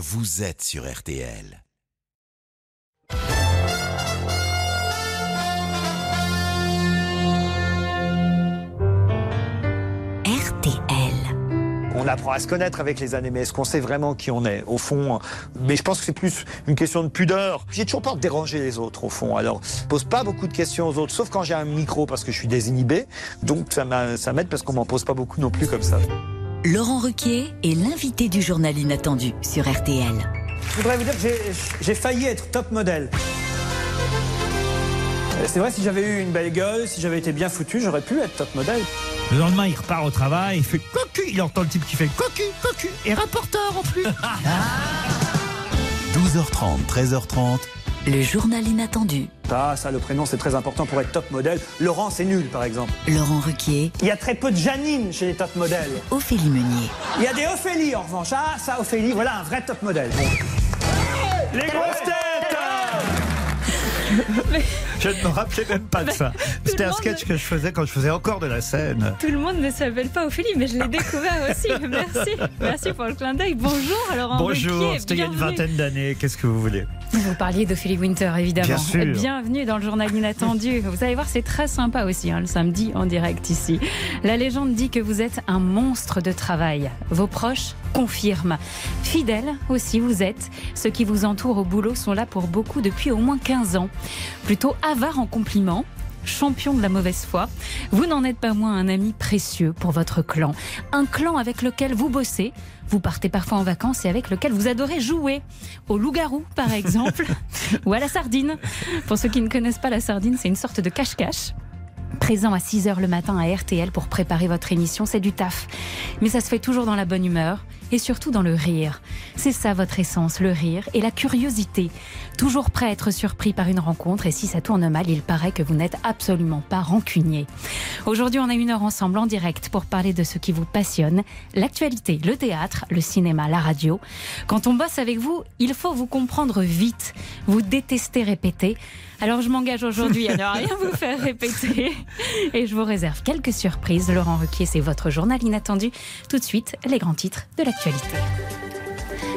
Vous êtes sur RTL. On apprend à se connaître avec les années, mais est-ce qu'on sait vraiment qui on est, au fond? Mais je pense que c'est plus une question de pudeur. J'ai toujours peur de déranger les autres, au fond. Alors, je pose pas beaucoup de questions aux autres, sauf quand j'ai un micro, parce que je suis désinhibé. Donc, ça m'aide parce qu'on m'en pose pas beaucoup non plus comme ça. Laurent Ruquier est l'invité du journal inattendu sur RTL. Je voudrais vous dire que j'ai failli être top modèle. C'est vrai, si j'avais eu une belle gueule, si j'avais été bien foutu, j'aurais pu être top modèle. Le lendemain, il repart au travail, il fait cocu. Il entend le type qui fait cocu, cocu, et rapporteur en plus. 12h30, 13h30. Le journal inattendu. Ah, ça, le prénom, c'est très important pour être top modèle. Laurent, c'est nul, par exemple. Laurent Ruquier. Il y a très peu de Janine chez les top modèles. Ophélie Meunier. Il y a des Ophélie, en revanche. Ah, ça, Ophélie, voilà un vrai top modèle. Les grosses têtes. Je ne me rappelais même pas de ça. C'était un sketch que je faisais quand je faisais encore de la scène. Tout le monde ne s'appelle pas Ophélie, mais je l'ai découvert aussi. Merci. Merci pour le clin d'œil. Bonjour, Laurent. Bonjour, c'était il y a une vingtaine d'années. Qu'est-ce que vous voulez? Vous parliez d'Ophélie Winter, évidemment. Bien sûr. Bienvenue dans le journal inattendu. Vous allez voir, c'est très sympa aussi, hein, le samedi en direct ici. La légende dit que vous êtes un monstre de travail. Vos proches confirment. Fidèle aussi, vous êtes. Ceux qui vous entourent au boulot sont là pour beaucoup depuis au moins 15 ans. Plutôt avare en compliments, champion de la mauvaise foi, vous n'en êtes pas moins un ami précieux pour votre clan. Un clan avec lequel vous bossez, vous partez parfois en vacances et avec lequel vous adorez jouer. Au loup-garou, par exemple, ou à la sardine. Pour ceux qui ne connaissent pas la sardine, c'est une sorte de cache-cache. Présent à 6h le matin à RTL pour préparer votre émission, c'est du taf. Mais ça se fait toujours dans la bonne humeur et surtout dans le rire. C'est ça votre essence, le rire et la curiosité. Toujours prêt à être surpris par une rencontre et si ça tourne mal, il paraît que vous n'êtes absolument pas rancunier. Aujourd'hui, on a une heure ensemble en direct pour parler de ce qui vous passionne, l'actualité, le théâtre, le cinéma, la radio. Quand on bosse avec vous, il faut vous comprendre vite. Vous détestez répéter. Alors je m'engage aujourd'hui à ne rien vous faire répéter et je vous réserve quelques surprises. Laurent Ruquier, c'est votre journal inattendu. Tout de suite, les grands titres de l'actualité.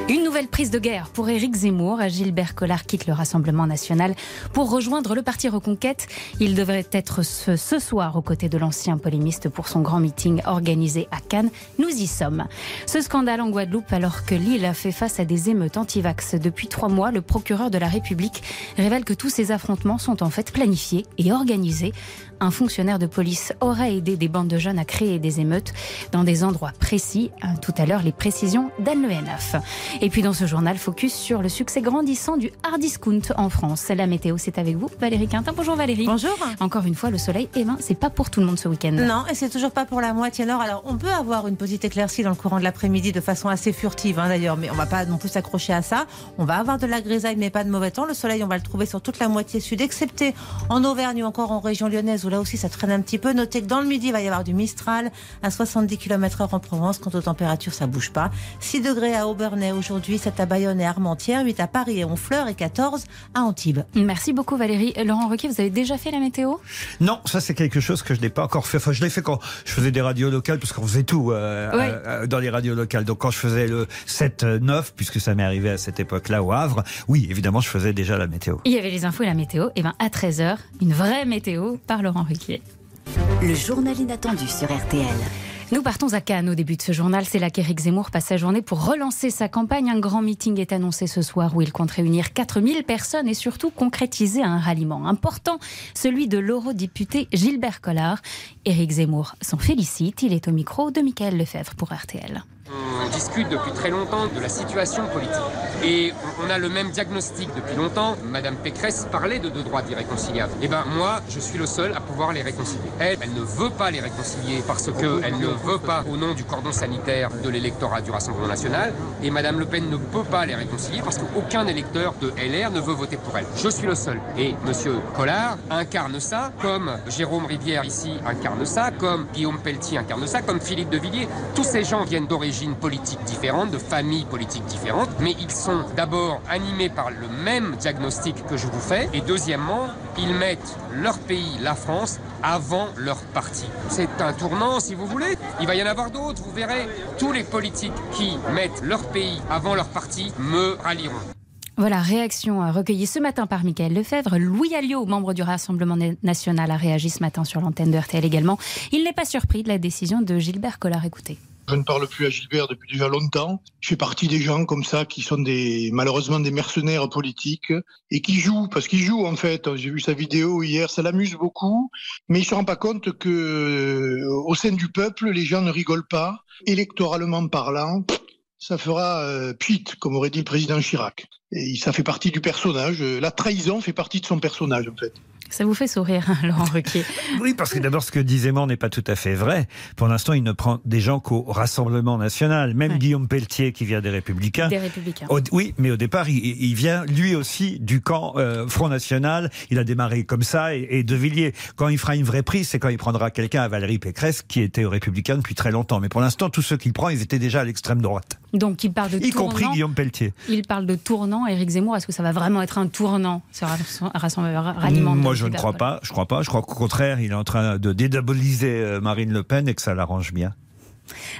Une nouvelle prise de guerre pour Éric Zemmour. Gilbert Collard quitte le Rassemblement National pour rejoindre le parti Reconquête. Il devrait être ce soir aux côtés de l'ancien polémiste pour son grand meeting organisé à Cannes. Nous y sommes. Ce scandale en Guadeloupe, alors que Lille a fait face à des émeutes anti-vax. Depuis 3 mois, le procureur de la République révèle que tous ces affrontements sont en fait planifiés et organisés. Un fonctionnaire de police aurait aidé des bandes de jeunes à créer des émeutes dans des endroits précis. Tout à l'heure, les précisions d'Anne Le Hénaff. Et puis dans ce journal, focus sur le succès grandissant du hard discount en France. La météo, c'est avec vous, Valérie Quintin. Bonjour Valérie. Bonjour. Encore une fois, le soleil, eh ben, c'est pas pour tout le monde ce week-end. Non, et c'est toujours pas pour la moitié nord. Alors, on peut avoir une petite éclaircie dans le courant de l'après-midi de façon assez furtive, hein, d'ailleurs, mais on va pas non plus s'accrocher à ça. On va avoir de la grisaille, mais pas de mauvais temps. Le soleil, on va le trouver sur toute la moitié sud, excepté en Auvergne ou encore en région lyonnaise, où là aussi ça traîne un petit peu. Notez que dans le midi, il va y avoir du Mistral à 70 km/h en Provence. Quant aux températures, ça bouge pas. 6 degrés à Obernai aujourd'hui, 7 à Bayonne et Armentières, 8 à Paris et Honfleur et 14 à Antibes. Merci beaucoup Valérie. Laurent Ruquier, vous avez déjà fait la météo ? Non, ça c'est quelque chose que je n'ai pas encore fait. Enfin, je l'ai fait quand je faisais des radios locales, parce qu'on faisait tout dans les radios locales. Donc quand je faisais le 7-9, puisque ça m'est arrivé à cette époque-là au Havre, oui, évidemment, je faisais déjà la météo. Il y avait les infos et la météo. Et bien à 13h, une vraie météo par Laurent Ruquier. Le journal inattendu sur RTL. Nous partons à Cannes au début de ce journal. C'est là qu'Éric Zemmour passe sa journée pour relancer sa campagne. Un grand meeting est annoncé ce soir où il compte réunir 4000 personnes et surtout concrétiser un ralliement important, celui de l'eurodéputé Gilbert Collard. Éric Zemmour s'en félicite. Il est au micro de Michael Lefebvre pour RTL. On discute depuis très longtemps de la situation politique et on a le même diagnostic depuis longtemps. Madame Pécresse parlait de deux droites irréconciliables. Et ben moi, je suis le seul à pouvoir les réconcilier. Elle ne veut pas les réconcilier parce qu'elle ne veut pas au nom du cordon sanitaire de l'électorat du Rassemblement National. Et Madame Le Pen ne peut pas les réconcilier parce qu'aucun électeur de LR ne veut voter pour elle. Je suis le seul. Et Monsieur Collard incarne ça, comme Jérôme Rivière ici incarne ça, comme Guillaume Pelletier incarne ça, comme Philippe de Villiers. Tous ces gens viennent d'origine d'origine politique différente, de familles politiques différentes, mais ils sont d'abord animés par le même diagnostic que je vous fais, et deuxièmement, ils mettent leur pays, la France, avant leur parti. C'est un tournant, si vous voulez. Il va y en avoir d'autres, vous verrez. Tous les politiques qui mettent leur pays avant leur parti me rallieront. Voilà, réaction recueillie ce matin par Michael Lefebvre. Louis Alliot, membre du Rassemblement National, a réagi ce matin sur l'antenne de RTL également. Il n'est pas surpris de la décision de Gilbert Collard. Écoutez. Je ne parle plus à Gilbert depuis déjà longtemps. Je fais partie des gens comme ça qui sont malheureusement des mercenaires politiques et qui jouent, parce qu'ils jouent en fait. J'ai vu sa vidéo hier, ça l'amuse beaucoup, mais il ne se rend pas compte qu'au sein du peuple, les gens ne rigolent pas. Électoralement parlant, ça fera pit, comme aurait dit le président Chirac. Et ça fait partie du personnage. La trahison fait partie de son personnage en fait. Ça vous fait sourire, hein, Laurent Ruquier. Oui, parce que d'abord, ce que disait Zemmour n'est pas tout à fait vrai. Pour l'instant, il ne prend des gens qu'au Rassemblement National. Même ouais. Guillaume Pelletier, qui vient des Républicains. Des Républicains. Oui, mais au départ, il vient lui aussi du camp Front National. Il a démarré comme ça et de Villiers. Quand il fera une vraie prise, c'est quand il prendra quelqu'un à Valérie Pécresse, qui était aux Républicains depuis très longtemps. Mais pour l'instant, tous ceux qu'il prend, ils étaient déjà à l'extrême droite. Donc, il parle de tournant. Y compris Guillaume Pelletier. Il parle de tournant. Éric Zemmour, est-ce que ça va vraiment être un tournant, ce ralliement? Moi, je ne crois pas. Je crois pas. Je crois qu'au contraire, il est en train de dédiaboliser Marine Le Pen et que ça l'arrange bien.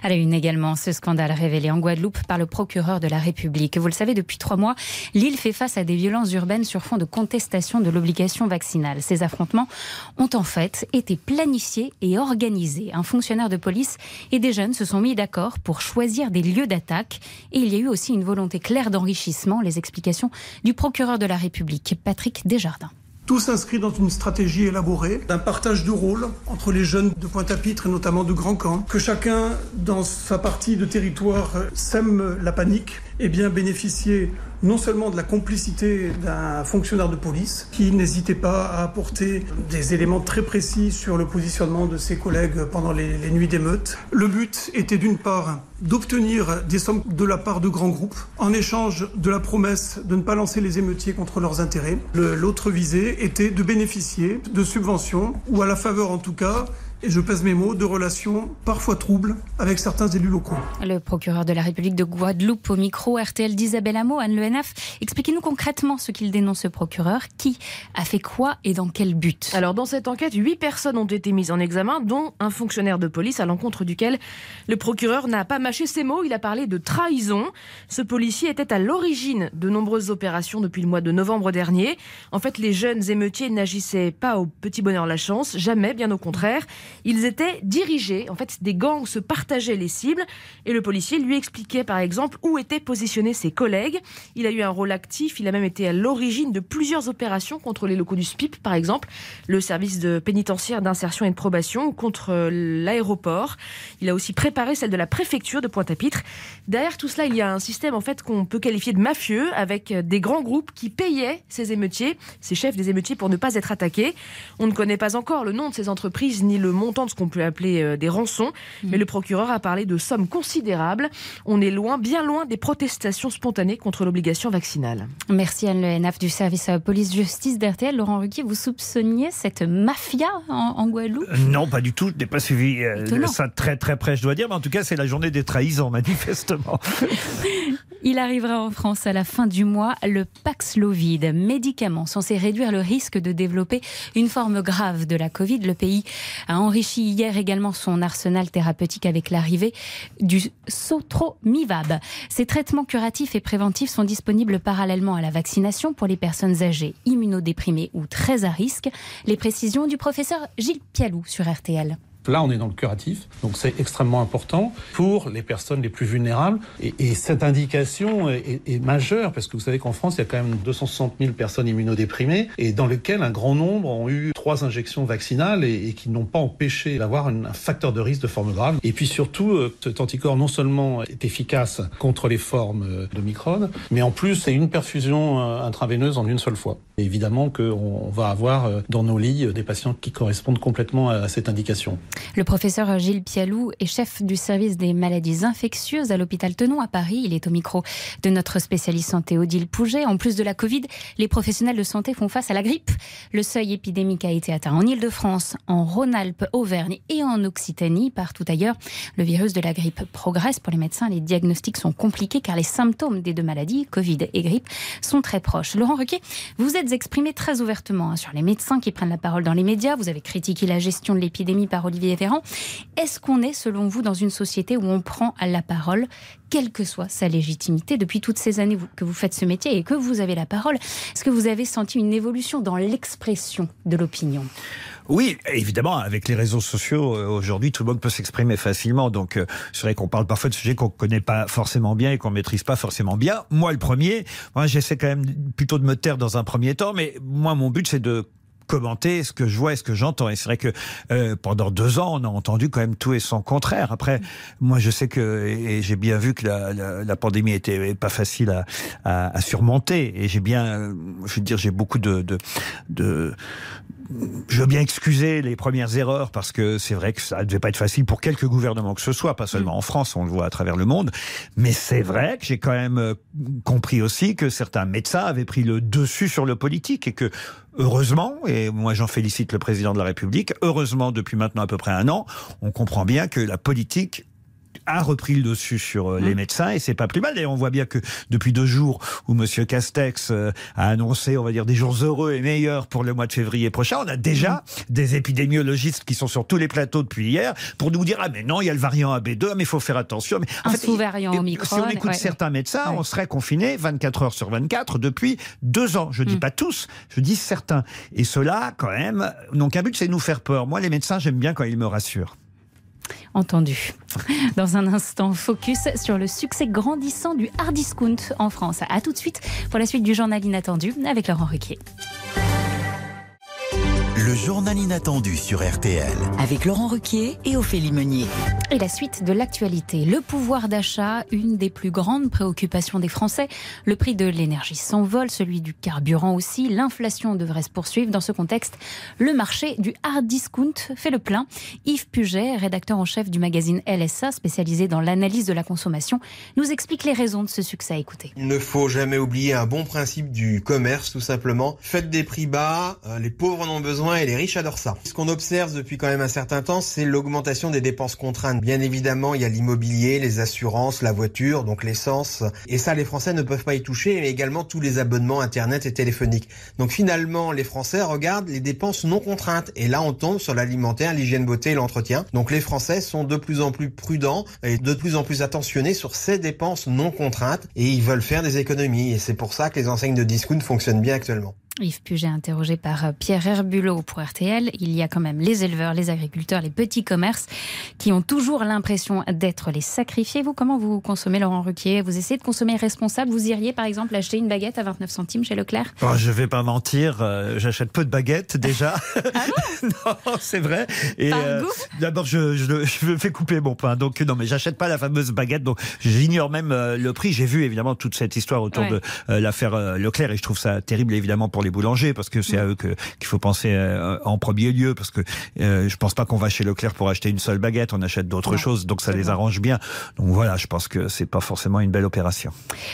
À la une également, ce scandale révélé en Guadeloupe par le procureur de la République. Vous le savez, depuis 3 mois, l'île fait face à des violences urbaines sur fond de contestation de l'obligation vaccinale. Ces affrontements ont en fait été planifiés et organisés. Un fonctionnaire de police et des jeunes se sont mis d'accord pour choisir des lieux d'attaque. Et il y a eu aussi une volonté claire d'enrichissement. Les explications du procureur de la République, Patrick Desjardins. Tout s'inscrit dans une stratégie élaborée, d'un partage de rôles entre les jeunes de Pointe-à-Pitre et notamment de Grand-Camp, que chacun, dans sa partie de territoire, sème la panique et bien bénéficier non seulement de la complicité d'un fonctionnaire de police qui n'hésitait pas à apporter des éléments très précis sur le positionnement de ses collègues pendant les nuits d'émeute. Le but était d'une part d'obtenir des sommes de la part de grands groupes en échange de la promesse de ne pas lancer les émeutiers contre leurs intérêts. L'autre visée était de bénéficier de subventions ou à la faveur en tout cas, et je pèse mes mots, de relations parfois troubles avec certains élus locaux. Le procureur de la République de Guadeloupe au micro RTL d'Isabelle Hameau, Anne Lehenaf. Expliquez-nous concrètement ce qu'il dénonce, ce procureur. Qui a fait quoi et dans quel but? Alors dans cette enquête, 8 personnes ont été mises en examen, dont un fonctionnaire de police à l'encontre duquel le procureur n'a pas mâché ses mots. Il a parlé de trahison. Ce policier était à l'origine de nombreuses opérations depuis le mois de novembre dernier. En fait, les jeunes émeutiers n'agissaient pas au petit bonheur la chance, jamais, bien au contraire. Ils étaient dirigés, en fait des gangs se partageaient les cibles et le policier lui expliquait par exemple où étaient positionnés ses collègues. Il a eu un rôle actif, il a même été à l'origine de plusieurs opérations contre les locaux du SPIP par exemple, le service de pénitentiaire d'insertion et de probation, contre l'aéroport. Il a aussi préparé celle de la préfecture de Pointe-à-Pitre. Derrière tout cela, il y a un système en fait qu'on peut qualifier de mafieux avec des grands groupes qui payaient ces émeutiers, ces chefs des émeutiers pour ne pas être attaqués. On ne connaît pas encore le nom de ces entreprises ni le montant de ce qu'on peut appeler des rançons, mais le procureur a parlé de sommes considérables. On est loin, bien loin des protestations spontanées contre l'obligation vaccinale. Merci Anne Lehenaf du service police-justice d'RTL. Laurent Ruquier, vous soupçonniez cette mafia en Guadeloupe? Non, pas du tout, je n'ai pas suivi ça très très près, je dois dire, mais en tout cas c'est la journée des trahisons, manifestement. Il arrivera en France à la fin du mois le Paxlovid, médicament censé réduire le risque de développer une forme grave de la Covid. Le pays a enrichi hier également son arsenal thérapeutique avec l'arrivée du Sotromivab. Ces traitements curatifs et préventifs sont disponibles parallèlement à la vaccination pour les personnes âgées, immunodéprimées ou très à risque. Les précisions du professeur Gilles Pialou sur RTL. Là, on est dans le curatif, donc c'est extrêmement important pour les personnes les plus vulnérables. Et cette indication est majeure, parce que vous savez qu'en France, il y a quand même 260 000 personnes immunodéprimées, et dans lesquelles un grand nombre ont eu 3 injections vaccinales et qui n'ont pas empêché d'avoir un facteur de risque de forme grave. Et puis surtout, cet anticorps non seulement est efficace contre les formes de microbes, mais en plus, c'est une perfusion intraveineuse en une seule fois. Et évidemment qu'on va avoir dans nos lits des patients qui correspondent complètement à cette indication. Le professeur Gilles Pialou est chef du service des maladies infectieuses à l'hôpital Tenon à Paris. Il est au micro de notre spécialiste santé Odile Pouget. En plus de la Covid, les professionnels de santé font face à la grippe. Le seuil épidémique a été atteint en Île-de-France, en Rhône-Alpes, Auvergne et en Occitanie. Partout ailleurs, le virus de la grippe progresse. Pour les médecins, les diagnostics sont compliqués car les symptômes des deux maladies, Covid et grippe, sont très proches. Laurent Ruquier, vous êtes exprimé très ouvertement sur les médecins qui prennent la parole dans les médias. Vous avez critiqué la gestion de l'épidémie par Olivier Véran. Est-ce qu'on est, selon vous, dans une société où on prend à la parole, quelle que soit sa légitimité, depuis toutes ces années que vous faites ce métier et que vous avez la parole? Est-ce que vous avez senti une évolution dans l'expression de l'opinion? Oui, évidemment, avec les réseaux sociaux, aujourd'hui, tout le monde peut s'exprimer facilement. Donc, c'est vrai qu'on parle parfois de sujets qu'on ne connaît pas forcément bien et qu'on ne maîtrise pas forcément bien. Moi, le premier, j'essaie quand même plutôt de me taire dans un premier temps, mais moi, mon but, c'est de commenter ce que je vois et ce que j'entends. Et c'est vrai que pendant 2 ans, on a entendu quand même tout et son contraire. Après, moi, je sais que, et j'ai bien vu que la pandémie était pas facile à surmonter. Et j'ai bien, je veux dire, j'ai beaucoup je veux bien excuser les premières erreurs parce que c'est vrai que ça devait pas être facile pour quelques gouvernements que ce soit, pas seulement en France, on le voit à travers le monde. Mais c'est vrai que j'ai quand même compris aussi que certains médecins avaient pris le dessus sur le politique et que, heureusement, et moi j'en félicite le président de la République, heureusement depuis maintenant à peu près 1 an, on comprend bien que la politique a repris le dessus sur les médecins et c'est pas plus mal. Et on voit bien que depuis 2 jours où Monsieur Castex a annoncé, on va dire, des jours heureux et meilleurs pour le mois de février prochain, on a déjà des épidémiologistes qui sont sur tous les plateaux depuis hier pour nous dire « Ah mais non, il y a le variant AB2, mais il faut faire attention. » Un sous-variant Omicron. Si on écoute certains médecins, on serait confinés 24 heures sur 24 depuis 2 ans. Je dis pas tous, je dis certains. Et ceux-là, quand même, n'ont qu'un but, c'est de nous faire peur. Moi, les médecins, j'aime bien quand ils me rassurent. Entendu. Dans un instant, focus sur le succès grandissant du hard discount en France. A tout de suite pour la suite du journal inattendu avec Laurent Ruquier. Le journal inattendu sur RTL. Avec Laurent Ruquier et Ophélie Meunier. Et la suite de l'actualité. Le pouvoir d'achat, une des plus grandes préoccupations des Français. Le prix de l'énergie s'envole, celui du carburant aussi. L'inflation devrait se poursuivre. Dans ce contexte, le marché du hard discount fait le plein. Yves Puget, rédacteur en chef du magazine LSA, spécialisé dans l'analyse de la consommation, nous explique les raisons de ce succès. Écoutez. Il ne faut jamais oublier un bon principe du commerce, tout simplement. Faites des prix bas, les pauvres en ont besoin. Et les riches adorent ça. Ce qu'on observe depuis quand même un certain temps, c'est l'augmentation des dépenses contraintes. Bien évidemment, il y a l'immobilier, les assurances, la voiture, donc l'essence. Et ça, les Français ne peuvent pas y toucher, mais également tous les abonnements Internet et téléphoniques. Donc finalement, les Français regardent les dépenses non contraintes. Et là, on tombe sur l'alimentaire, l'hygiène beauté et l'entretien. Donc les Français sont de plus en plus prudents et de plus en plus attentionnés sur ces dépenses non contraintes. Et ils veulent faire des économies. Et c'est pour ça que les enseignes de discount fonctionnent bien actuellement. Yves Puget, interrogé par Pierre Herbulot pour RTL. Il y a quand même les éleveurs, les agriculteurs, les petits commerces qui ont toujours l'impression d'être les sacrifiés. Vous, comment vous consommez, Laurent Ruquier? Vous essayez de consommer responsable? Vous iriez, par exemple, acheter une baguette à 29 centimes chez Leclerc? Je vais pas mentir, j'achète peu de baguettes, déjà. Ah bon? Non, c'est vrai. Et d'abord, je me fais couper mon pain. Donc, non, mais j'achète pas la fameuse baguette. Donc, j'ignore même le prix. J'ai vu, évidemment, toute cette histoire autour de l'affaire Leclerc et je trouve ça terrible, évidemment, pour les boulangers, parce que c'est à eux qu'il faut penser en premier lieu, parce que je pense pas qu'on va chez Leclerc pour acheter une seule baguette, on achète d'autres choses, donc ça les arrange bien. Donc voilà, je pense que c'est pas forcément une belle opération.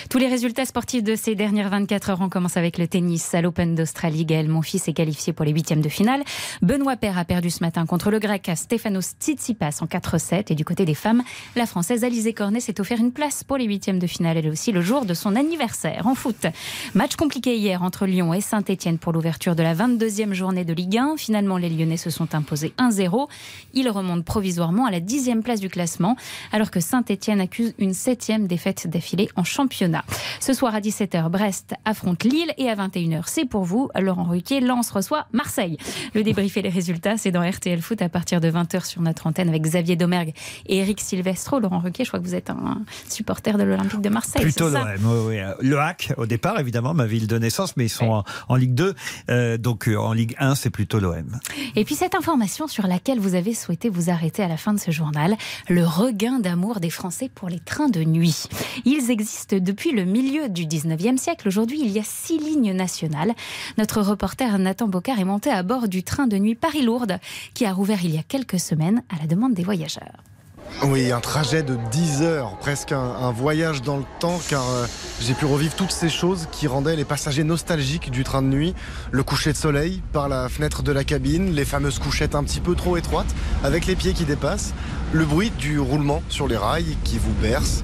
Tous les résultats sportifs de ces dernières 24 heures, on commence avec le tennis. À l'Open d'Australie, Gaël Monfils est qualifié pour les 8e de finale. Benoît Paire a perdu ce matin contre le grec Stefanos Tsitsipas en 4-7, et du côté des femmes, la Française Alizée Cornet s'est offert une place pour les 8e de finale. Elle est aussi le jour de son anniversaire. En foot, match compliqué hier entre Lyon et Saint-Etienne pour l'ouverture de la 22e journée de Ligue 1. Finalement, les Lyonnais se sont imposés 1-0. Ils remontent provisoirement à la 10e place du classement, alors que Saint-Etienne accuse une 7e défaite d'affilée en championnat. Ce soir à 17h, Brest affronte Lille et à 21h, c'est pour vous, Laurent Ruquier. Lens reçoit Marseille. Le débrief et les résultats, c'est dans RTL Foot à partir de 20h sur notre antenne avec Xavier Domergue et Eric Silvestro. Laurent Ruquier, je crois que vous êtes un supporter de l'Olympique de Marseille. Plutôt, c'est ça? Le HAC, au départ, évidemment, ma ville de naissance, mais ils sont en en Ligue 2. Donc en Ligue 1, c'est plutôt l'OM. Et puis cette information sur laquelle vous avez souhaité vous arrêter à la fin de ce journal, le regain d'amour des Français pour les trains de nuit. Ils existent depuis le milieu du 19e siècle. Aujourd'hui, il y a 6 lignes nationales. Notre reporter Nathan Bocard est monté à bord du train de nuit Paris-Lourdes qui a rouvert il y a quelques semaines à la demande des voyageurs. Oui, un trajet de 10 heures, presque un voyage dans le temps, car j'ai pu revivre toutes ces choses qui rendaient les passagers nostalgiques du train de nuit. Le coucher de soleil par la fenêtre de la cabine, les fameuses couchettes un petit peu trop étroites, avec les pieds qui dépassent, le bruit du roulement sur les rails qui vous berce,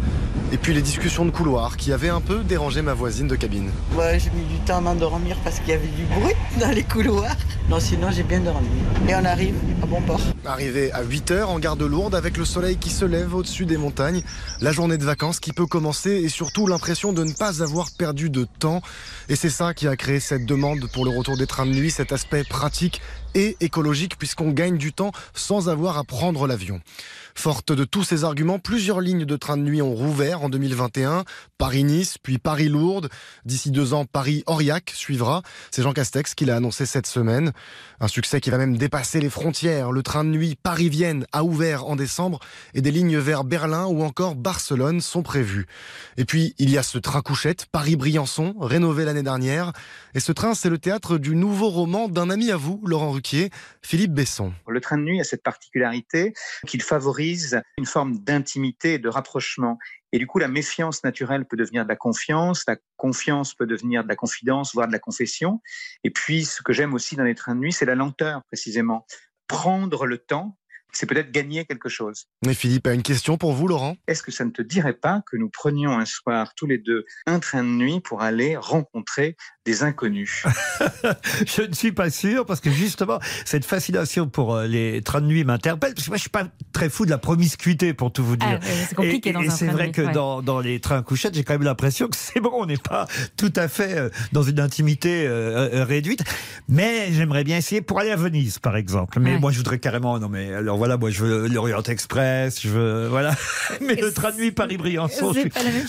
et puis les discussions de couloir qui avaient un peu dérangé ma voisine de cabine. Ouais, j'ai mis du temps à m'endormir parce qu'il y avait du bruit dans les couloirs. Non, sinon j'ai bien dormi. Et on arrive à bon port. Arrivé à 8 heures en gare de Lourdes avec le soleil qui se lève au-dessus des montagnes, la journée de vacances qui peut commencer et surtout l'impression de ne pas avoir perdu de temps. Et c'est ça qui a créé cette demande pour le retour des trains de nuit, cet aspect pratique et écologique puisqu'on gagne du temps sans avoir à prendre l'avion. Forte de tous ces arguments, plusieurs lignes de trains de nuit ont rouvert en 2021. Paris-Nice, puis Paris-Lourdes. D'ici 2 ans, Paris-Aurillac suivra. C'est Jean Castex qui l'a annoncé cette semaine. Un succès qui va même dépasser les frontières. Le train de nuit Paris-Vienne a ouvert en décembre et des lignes vers Berlin ou encore Barcelone sont prévues. Et puis, il y a ce train couchette, Paris-Briançon, rénové l'année dernière. Et ce train, c'est le théâtre du nouveau roman d'un ami à vous, Laurent Ruquier, Philippe Besson. Le train de nuit a cette particularité qu'il favorise une forme d'intimité et de rapprochement. Et du coup, la méfiance naturelle peut devenir de la confiance peut devenir de la confidence, voire de la confession. Et puis, ce que j'aime aussi dans les trains de nuit, c'est la lenteur, précisément. Prendre le temps, c'est peut-être gagner quelque chose. Mais Philippe a une question pour vous, Laurent. Est-ce que ça ne te dirait pas que nous prenions un soir, tous les deux, un train de nuit pour aller rencontrer des inconnus? Je ne suis pas sûr, parce que justement, cette fascination pour les trains de nuit m'interpelle, parce que moi, je ne suis pas très fou de la promiscuité, pour tout vous dire. C'est compliqué dans un train de nuit. Et c'est vrai que dans les trains couchettes, j'ai quand même l'impression que c'est bon, on n'est pas tout à fait dans une intimité réduite. Mais j'aimerais bien essayer pour aller à Venise, par exemple. Mais moi, je voudrais carrément... Non, mais alors, voilà, moi je veux l'Orient Express, je veux... Voilà. Mais le train de nuit Paris-Briançon...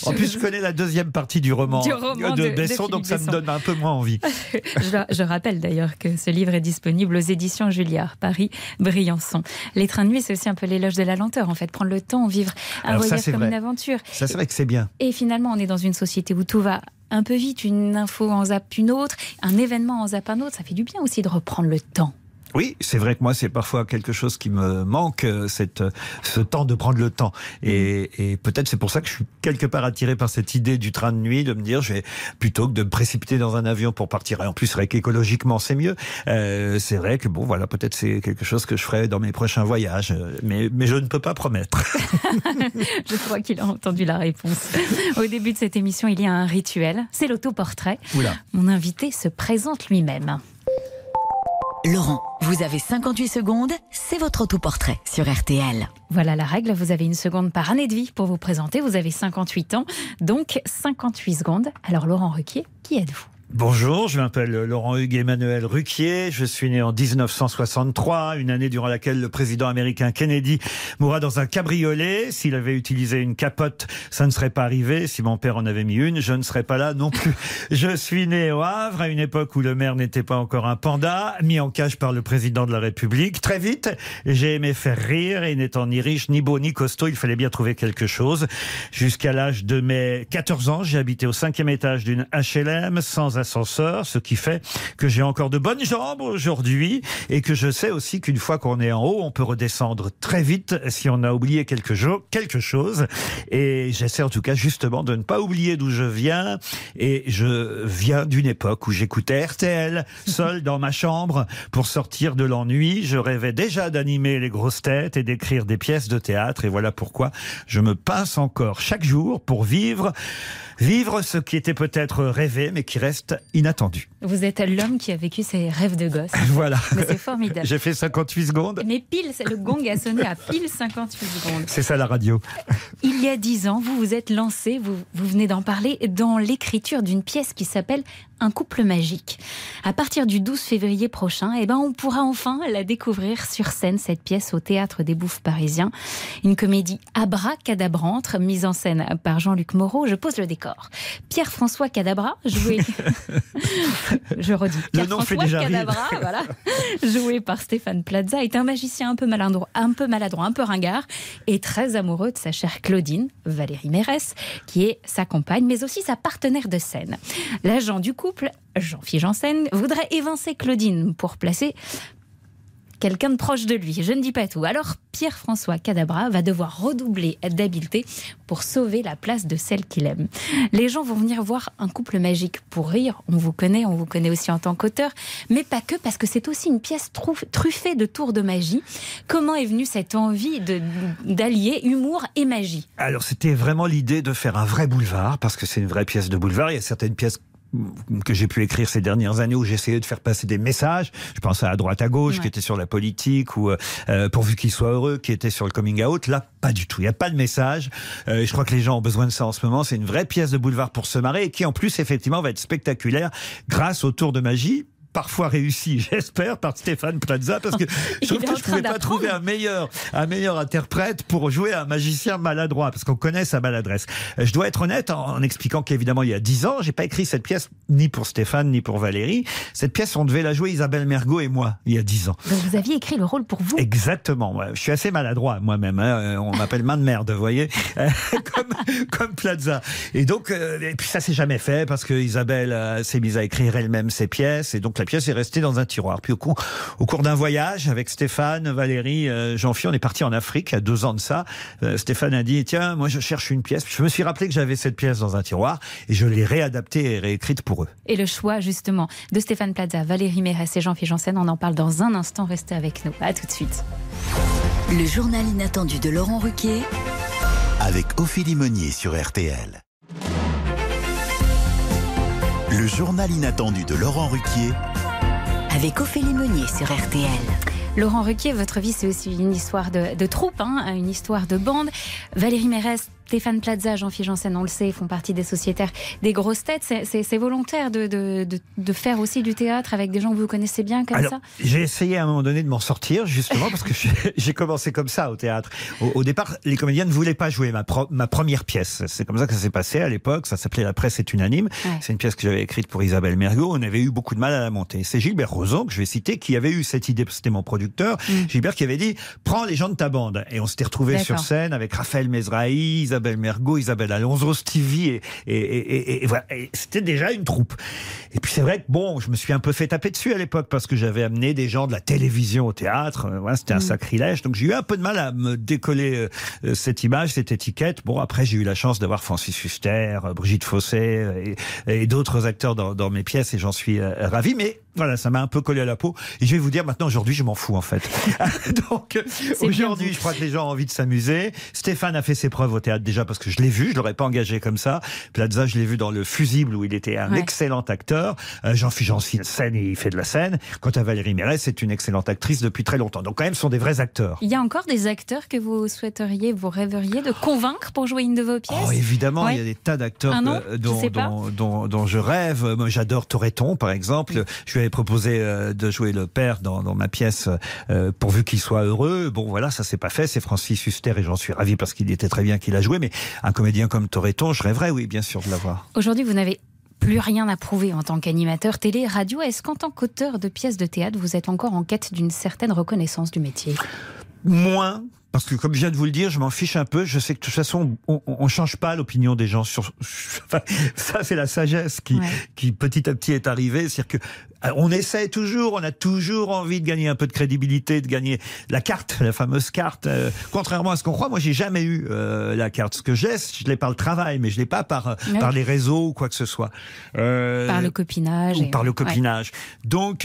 En plus, je connais la deuxième partie du roman de Besson, donc ça me donne un peu moins envie. Je rappelle d'ailleurs que ce livre est disponible aux éditions Julliard, Paris-Briançon. Les trains de nuit, c'est aussi un peu l'éloge de la lenteur, en fait. Prendre le temps, vivre un voyage comme une aventure. Ça, c'est vrai que c'est bien. Et finalement, on est dans une société où tout va... un peu vite, une info en zappe une autre, un événement en zappe un autre. Ça fait du bien aussi de reprendre le temps. Oui, c'est vrai que moi, c'est parfois quelque chose qui me manque, ce temps de prendre le temps. Et peut-être c'est pour ça que je suis quelque part attiré par cette idée du train de nuit, de me dire, plutôt que de me précipiter dans un avion pour partir, et en plus, c'est vrai qu'écologiquement, c'est mieux. C'est vrai que, peut-être c'est quelque chose que je ferai dans mes prochains voyages. Mais je ne peux pas promettre. Je crois qu'il a entendu la réponse. Au début de cette émission, il y a un rituel. C'est l'autoportrait. Oula. Mon invité se présente lui-même. Laurent, vous avez 58 secondes, c'est votre autoportrait sur RTL. Voilà la règle, vous avez 1 seconde par année de vie pour vous présenter, vous avez 58 ans, donc 58 secondes. Alors Laurent Ruquier, qui êtes-vous ? Bonjour, je m'appelle Laurent Hugues-Emmanuel Ruquier, je suis né en 1963, une année durant laquelle le président américain Kennedy mourra dans un cabriolet. S'il avait utilisé une capote, ça ne serait pas arrivé. Si mon père en avait mis une, je ne serais pas là non plus. Je suis né au Havre, à une époque où le maire n'était pas encore un panda, mis en cage par le président de la République. Très vite, j'ai aimé faire rire et n'étant ni riche, ni beau, ni costaud, il fallait bien trouver quelque chose. Jusqu'à l'âge de mes 14 ans, j'ai habité au 5e étage d'une HLM, sans ascenseur, ce qui fait que j'ai encore de bonnes jambes aujourd'hui et que je sais aussi qu'une fois qu'on est en haut, on peut redescendre très vite si on a oublié quelque chose. Et j'essaie en tout cas justement de ne pas oublier d'où je viens. Et je viens d'une époque où j'écoutais RTL, seul dans ma chambre, pour sortir de l'ennui. Je rêvais déjà d'animer les grosses têtes et d'écrire des pièces de théâtre. Et voilà pourquoi je me pince encore chaque jour pour vivre ce qui était peut-être rêvé, mais qui reste inattendu. Vous êtes l'homme qui a vécu ses rêves de gosse. Voilà. Mais c'est formidable. J'ai fait 58 secondes. Mais pile, le gong a sonné à pile 58 secondes. C'est ça la radio. Il y a 10 ans, vous vous êtes lancé, vous venez d'en parler, dans l'écriture d'une pièce qui s'appelle Un couple magique. À partir du 12 février prochain, on pourra enfin la découvrir sur scène, cette pièce au Théâtre des Bouffes Parisiens. Une comédie abracadabrante, mise en scène par Jean-Luc Moreau. Je pose le décor. Pierre-François Cadabra, joué... Je redis. Pierre-François Cadabra, voilà, joué par Stéphane Plaza, est un magicien un peu maladroit, un peu ringard, et très amoureux de sa chère Claudine, Valérie Mairesse, qui est sa compagne, mais aussi sa partenaire de scène. L'agent du couple, Jean-Philippe Janssen, voudrait évincer Claudine pour placer quelqu'un de proche de lui. Je ne dis pas tout. Alors Pierre-François Cadabra va devoir redoubler d'habileté pour sauver la place de celle qu'il aime. Les gens vont venir voir Un couple magique pour rire. On vous connaît aussi en tant qu'auteur, mais pas que, parce que c'est aussi une pièce truffée de tours de magie. Comment est venue cette envie d'allier humour et magie? Alors c'était vraiment l'idée de faire un vrai boulevard, parce que c'est une vraie pièce de boulevard. Il y a certaines pièces que j'ai pu écrire ces dernières années où j'essayais de faire passer des messages. Je pense à droite à gauche, ouais, qui était sur la politique, ou pourvu qu'il soit heureux, qui était sur le coming out. Là, pas du tout. Il n'y a pas de message. Je crois que les gens ont besoin de ça en ce moment. C'est une vraie pièce de boulevard pour se marrer et qui, en plus, effectivement, va être spectaculaire grâce au tour de magie. Parfois réussi, j'espère, par Stéphane Plaza, parce que je trouve que je ne pouvais pas trouver un meilleur interprète pour jouer un magicien maladroit, parce qu'on connaît sa maladresse. Je dois être honnête en expliquant qu'évidemment, il y a 10 ans, j'ai pas écrit cette pièce ni pour Stéphane, ni pour Valérie. Cette pièce, on devait la jouer Isabelle Mergault et moi, il y a 10 ans. Donc vous aviez écrit le rôle pour vous? Exactement, ouais. Je suis assez maladroit moi-même, hein. On m'appelle main de merde, vous voyez, comme Plaza. Et donc, et puis ça s'est jamais fait, parce que Isabelle s'est mise à écrire elle-même ses pièces, et donc la pièce est restée dans un tiroir. Puis au cours d'un voyage avec Stéphane, Valérie, Jean-Philippe, on est parti en Afrique il y a 2 ans de ça. Stéphane a dit, tiens, moi je cherche une pièce. Je me suis rappelé que j'avais cette pièce dans un tiroir et je l'ai réadaptée et réécrite pour eux. Et le choix justement de Stéphane Plaza, Valérie Mairesse et Jean-Philippe Janssen, on en parle dans un instant. Restez avec nous. À tout de suite. Le journal inattendu de Laurent Ruquier avec Ophélie Meunier sur RTL. Le journal inattendu de Laurent Ruquier avec Ophélie Meunier sur RTL. Laurent Ruquier, votre vie, c'est aussi une histoire de troupe, hein, une histoire de bande. Valérie Mairesse, Stéphane Plaza, Jean-Philippe Janssen, on le sait, font partie des sociétaires des grosses têtes. C'est volontaire de faire aussi du théâtre avec des gens que vous connaissez bien, comme ça? J'ai essayé à un moment donné de m'en sortir, justement, parce que j'ai commencé comme ça au théâtre. Au départ, les comédiens ne voulaient pas jouer ma première pièce. C'est comme ça que ça s'est passé à l'époque. Ça s'appelait La presse est unanime. Ouais. C'est une pièce que j'avais écrite pour Isabelle Mergault. On avait eu beaucoup de mal à la monter. C'est Gilbert Rozon, que je vais citer, qui avait eu cette idée, c'était mon producteur. Mmh. Gilbert qui avait dit « Prends les gens de ta bande ». Et on s'était retrouvés sur scène avec Raphaël Mesrahi, Isabelle Mergault, Isabelle Alonso, Stevie, et voilà. Et c'était déjà une troupe. Et puis c'est vrai que je me suis un peu fait taper dessus à l'époque, parce que j'avais amené des gens de la télévision au théâtre. Voilà, c'était un sacrilège. Donc j'ai eu un peu de mal à me décoller cette image, cette étiquette. Bon, après j'ai eu la chance d'avoir Francis Huster, Brigitte Fossé et d'autres acteurs dans mes pièces, et j'en suis ravi. Mais voilà, ça m'a un peu collé à la peau. Et je vais vous dire maintenant, aujourd'hui, je m'en fous en fait. Donc aujourd'hui, je crois que les gens ont envie de s'amuser. Stéphane a fait ses preuves au théâtre déjà, parce que je l'ai vu, je l'aurais pas engagé comme ça. Plaza, je l'ai vu dans Le Fusible, où il était un excellent acteur. Jean-Philippe Janssen, il fait de la scène. Quant à Valérie Mairesse, c'est une excellente actrice depuis très longtemps. Donc quand même, ce sont des vrais acteurs. Il y a encore des acteurs que vous souhaiteriez, vous rêveriez de convaincre pour jouer une de vos pièces? Évidemment, il y a des tas d'acteurs dont je rêve. Moi, j'adore Toretton, par exemple. Je lui avais proposé de jouer le père dans ma pièce pourvu qu'il soit heureux. Bon, voilà, ça s'est pas fait. C'est Francis Huster, et j'en suis ravi, parce qu'il était très bien qu'il a joué. Mais un comédien comme Toretton, je rêverais, oui, bien sûr, de l'avoir. Aujourd'hui, vous n'avez plus rien à prouver en tant qu'animateur télé, radio. Est-ce qu'en tant qu'auteur de pièces de théâtre, vous êtes encore en quête d'une certaine reconnaissance du métier? Moins, parce que comme je viens de vous le dire, je m'en fiche un peu. Je sais que de toute façon, on change pas l'opinion des gens sur... Ça, c'est la sagesse qui petit à petit est arrivée. C'est-à-dire que on essaie toujours, on a toujours envie de gagner un peu de crédibilité, de gagner la carte, la fameuse carte. Contrairement à ce qu'on croit, moi j'ai jamais eu la carte. Ce que j'ai, je l'ai par le travail, mais je l'ai pas par les réseaux ou quoi que ce soit. Par le copinage. Par le copinage. Ouais. Donc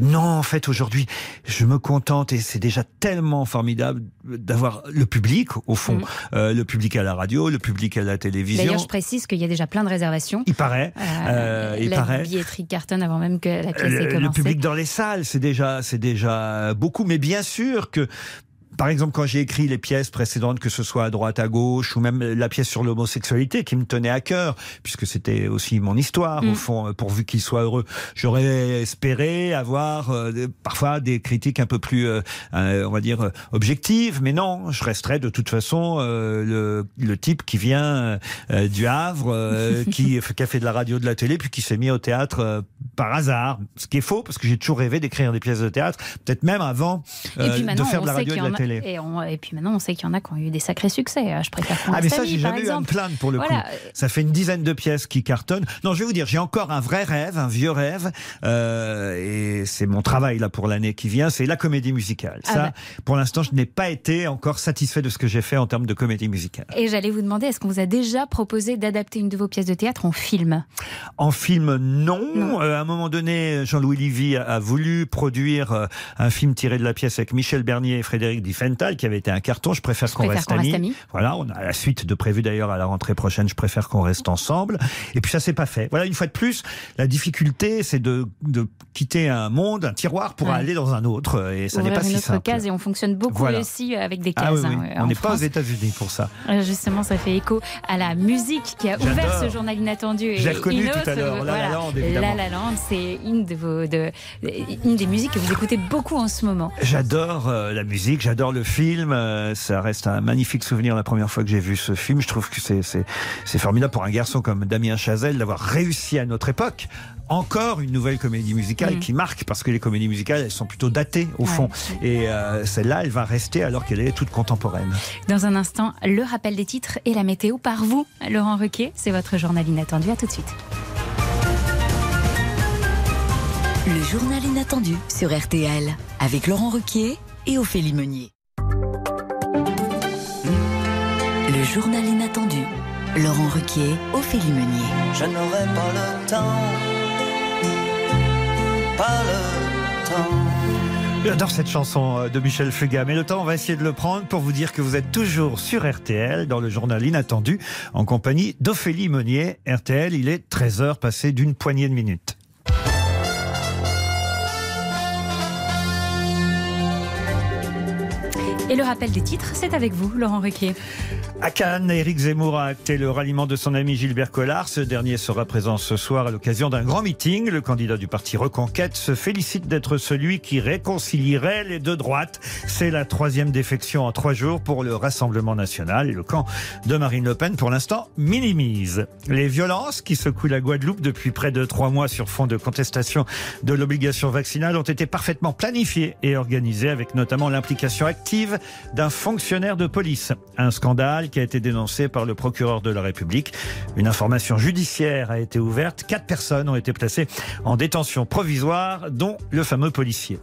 non, en fait aujourd'hui, je me contente, et c'est déjà tellement formidable d'avoir le public au fond, le public à la radio, le public à la télévision. D'ailleurs, je précise qu'il y a déjà plein de réservations. Il paraît. Billetterie cartonne avant même que la pièce ait commencé. Le public dans les salles, c'est déjà beaucoup. Mais bien sûr que Par exemple, quand j'ai écrit les pièces précédentes, que ce soit à droite, à gauche, ou même la pièce sur l'homosexualité qui me tenait à cœur, puisque c'était aussi mon histoire, au fond, pourvu qu'il soit heureux, j'aurais espéré avoir parfois des critiques un peu plus, on va dire, objectives, mais non, je resterais de toute façon le type qui vient du Havre, qui a fait de la radio, de la télé, puis qui s'est mis au théâtre par hasard, ce qui est faux, parce que j'ai toujours rêvé d'écrire des pièces de théâtre, peut-être même avant de faire de la radio et de la télé. Et puis maintenant, on sait qu'il y en a qui ont eu des sacrés succès. Je préfère Franck mais ça, j'ai jamais eu à me plaindre pour le coup. Ça fait une dizaine de pièces qui cartonnent. Non, je vais vous dire, j'ai encore un vrai rêve, un vieux rêve, et c'est mon travail là pour l'année qui vient, c'est la comédie musicale. Pour l'instant, je n'ai pas été encore satisfait de ce que j'ai fait en termes de comédie musicale. Et j'allais vous demander, est-ce qu'on vous a déjà proposé d'adapter une de vos pièces de théâtre en film ? En film, non. À un moment donné, Jean-Louis Livy a voulu produire un film tiré de la pièce avec Michel Bernier et Frédéric Diffenthal, qui avait été un carton. Je préfère qu'on reste amis. Voilà, on a la suite de prévu d'ailleurs à la rentrée prochaine. Je préfère qu'on reste ensemble. Et puis ça, c'est pas fait. Voilà, une fois de plus, la difficulté, c'est de quitter un monde, un tiroir, pour aller dans un autre. Et ça n'est pas si simple. Ouvrir une autre case, et on fonctionne beaucoup aussi avec des cases. Ah, oui, oui. On n'est pas aux États-Unis pour ça. Justement, ça fait écho à la musique qui a ouvert ce journal inattendu. J'ai reconnu tout à l'heure. La La Land, évidemment. La La Land, c'est une des musiques que vous écoutez beaucoup en ce moment. J'adore la musique, j'adore le film. Ça reste un magnifique souvenir la première fois que j'ai vu ce film. Je trouve que c'est formidable pour un garçon comme Damien Chazelle d'avoir réussi à notre époque encore une nouvelle comédie musicale qui marque, parce que les comédies musicales, elles sont plutôt datées au fond. Et celle-là, elle va rester alors qu'elle est toute contemporaine. Dans un instant, le rappel des titres et la météo par vous, Laurent Ruquier. C'est votre journal inattendu. À tout de suite. Le journal inattendu sur RTL avec Laurent Ruquier et Ophélie Meunier. Le journal inattendu. Laurent Ruquier, Ophélie Meunier. Je n'aurai pas le temps, pas le temps. J'adore cette chanson de Michel Fugain, mais le temps, on va essayer de le prendre pour vous dire que vous êtes toujours sur RTL, dans le journal inattendu, en compagnie d'Ophélie Meunier. RTL, il est 13h passé d'une poignée de minutes. Et le rappel des titres, c'est avec vous, Laurent Ruquier. À Cannes, Éric Zemmour a acté le ralliement de son ami Gilbert Collard. Ce dernier sera présent ce soir à l'occasion d'un grand meeting. Le candidat du parti Reconquête se félicite d'être celui qui réconcilierait les deux droites. C'est la troisième défection en 3 jours pour le Rassemblement National. Et le camp de Marine Le Pen, pour l'instant, minimise les violences qui secouent la Guadeloupe depuis près de 3 mois sur fond de contestation de l'obligation vaccinale ont été parfaitement planifiées et organisées, avec notamment l'implication active d'un fonctionnaire de police. Un scandale qui a été dénoncé par le procureur de la République. Une information judiciaire a été ouverte. 4 personnes ont été placées en détention provisoire, dont le fameux policier.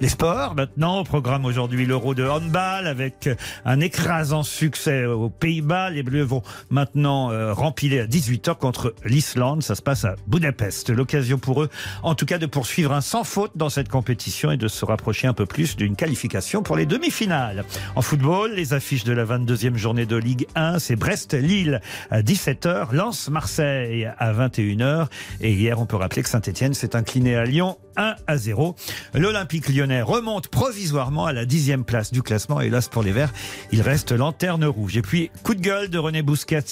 Les sports, maintenant, au programme aujourd'hui l'Euro de handball avec un écrasant succès aux Pays-Bas. Les Bleus vont maintenant rempiler à 18h contre l'Islande. Ça se passe à Budapest. L'occasion pour eux, en tout cas, de poursuivre un sans faute dans cette compétition et de se rapprocher un peu plus d'une qualification pour les demi-finales. En football, les affiches de la 22e journée de Ligue 1, c'est Brest-Lille à 17h, Lens-Marseille à 21h. Et hier, on peut rappeler que Saint-Etienne s'est incliné à Lyon 1-0. L'Olympique lyonnais remonte provisoirement à la 10e place du classement. Hélas pour les Verts, il reste lanterne rouge. Et puis, coup de gueule de René Bouscatel,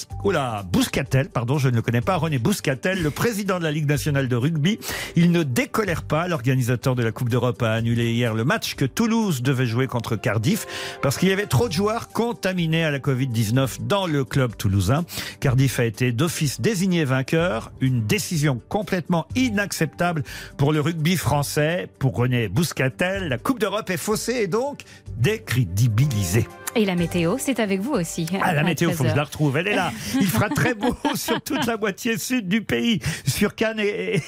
le président de la Ligue nationale de rugby. Il ne décolère pas. L'organisateur de la Coupe d'Europe a annulé hier le match que Toulouse devait jouer contre Cardiff parce qu'il y avait trop de joueurs contaminés à la Covid-19 dans le club toulousain. Cardiff a été d'office désigné vainqueur. Une décision complètement inacceptable pour le rugby français. Pour René Bouscatel, la Coupe d'Europe est faussée et donc décrédibilisée. Et la météo, c'est avec vous aussi. Ah, la météo, il faut que je la retrouve. Elle est là. Il fera très beau sur toute la moitié sud du pays, sur Cannes et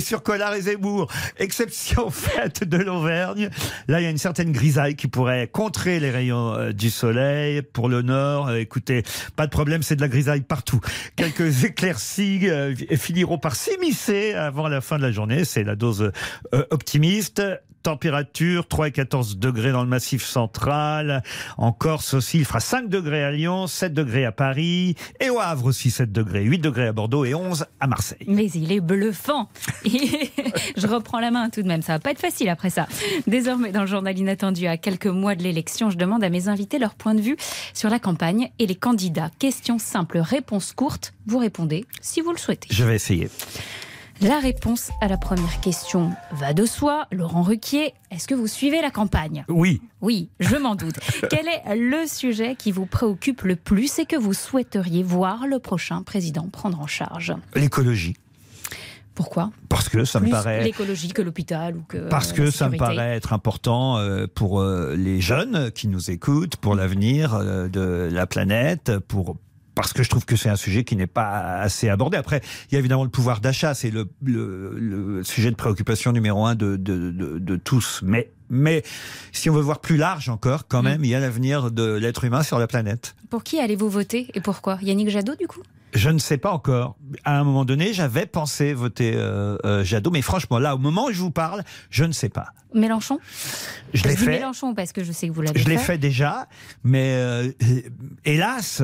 sur Collard et Zemmour. Exception faite de l'Auvergne. Là, il y a une certaine grisaille qui pourrait contrer les rayons du soleil. Pour le nord, écoutez, pas de problème, c'est de la grisaille partout. Quelques éclaircies finiront par s'immiscer avant la fin de la journée. C'est la dose optimiste. température, 3 et 14 degrés dans le Massif central. En Corse aussi, il fera 5 degrés à Lyon, 7 degrés à Paris. Et au Havre aussi, 7 degrés, 8 degrés à Bordeaux et 11 à Marseille. Mais il est bluffant. Je reprends la main tout de même, ça va pas être facile après ça. Désormais, dans le journal inattendu, à quelques mois de l'élection, je demande à mes invités leur point de vue sur la campagne et les candidats. Question simple, réponse courte. Vous répondez si vous le souhaitez. Je vais essayer. La réponse à la première question va de soi. Laurent Ruquier, est-ce que vous suivez la campagne ? Oui. Oui, je m'en doute. Quel est le sujet qui vous préoccupe le plus et que vous souhaiteriez voir le prochain président prendre en charge ? L'écologie. Pourquoi ? Parce que ça me paraît... l'écologie que l'hôpital ou que... Parce que ça me paraît être important pour les jeunes qui nous écoutent, pour l'avenir de la planète, pour... Parce que je trouve que c'est un sujet qui n'est pas assez abordé. Après, il y a évidemment le pouvoir d'achat, c'est le sujet de préoccupation numéro un de tous. Mais si on veut voir plus large encore, quand même, il y a l'avenir de l'être humain sur la planète. Pour qui allez-vous voter et pourquoi ? Yannick Jadot, du coup ? Je ne sais pas encore. À un moment donné, j'avais pensé voter Jadot, mais franchement, là, au moment où je vous parle, je ne sais pas. Mélenchon ? Je l'ai fait. Mélenchon, parce que je sais que vous l'avez fait. Je l'ai fait déjà, mais hélas,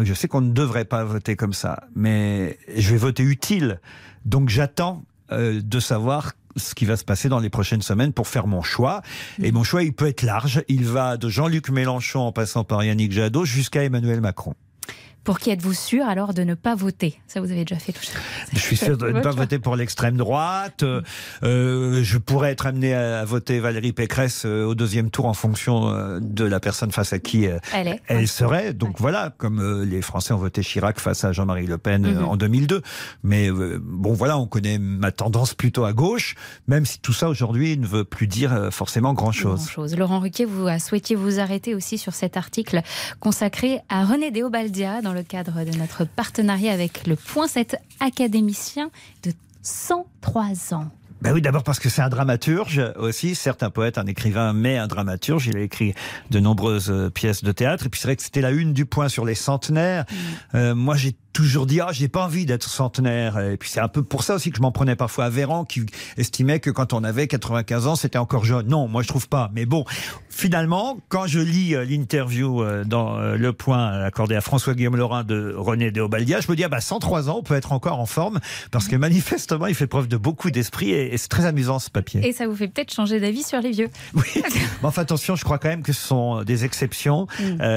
je sais qu'on ne devrait pas voter comme ça, mais je vais voter utile. Donc j'attends de savoir ce qui va se passer dans les prochaines semaines pour faire mon choix. Et mon choix, il peut être large. Il va de Jean-Luc Mélenchon en passant par Yannick Jadot jusqu'à Emmanuel Macron. Pour qui êtes-vous sûr alors de ne pas voter ? Ça, vous avez déjà fait tout ça. Je suis sûr de ne pas voter pour l'extrême droite. Je pourrais être amené à voter Valérie Pécresse au deuxième tour en fonction de la personne face à qui elle serait. Donc voilà, comme les Français ont voté Chirac face à Jean-Marie Le Pen en 2002. Mais bon, voilà, on connaît ma tendance plutôt à gauche, même si tout ça aujourd'hui ne veut plus dire forcément grand-chose. Laurent Ruquier, vous souhaitiez vous arrêter aussi sur cet article consacré à René Déobaldia dans le cadre de notre partenariat avec Le Point, cet académicien de 103 ans. Ben oui, d'abord parce que c'est un dramaturge aussi, certes un poète, un écrivain, mais un dramaturge. Il a écrit de nombreuses pièces de théâtre. Et puis c'est vrai que c'était la une du Point sur les centenaires. Moi, j'ai toujours dit, j'ai pas envie d'être centenaire. Et puis c'est un peu pour ça aussi que je m'en prenais parfois à Véran, qui estimait que quand on avait 95 ans, c'était encore jeune. Non, moi je trouve pas. Mais bon, finalement, quand je lis l'interview dans Le Point accordée à François-Guillaume Laurin de René Déobaldia, je me dis, 103 ans, on peut être encore en forme, parce que manifestement, il fait preuve de beaucoup d'esprit, et c'est très amusant ce papier. Et ça vous fait peut-être changer d'avis sur les vieux. Oui, enfin attention, je crois quand même que ce sont des exceptions.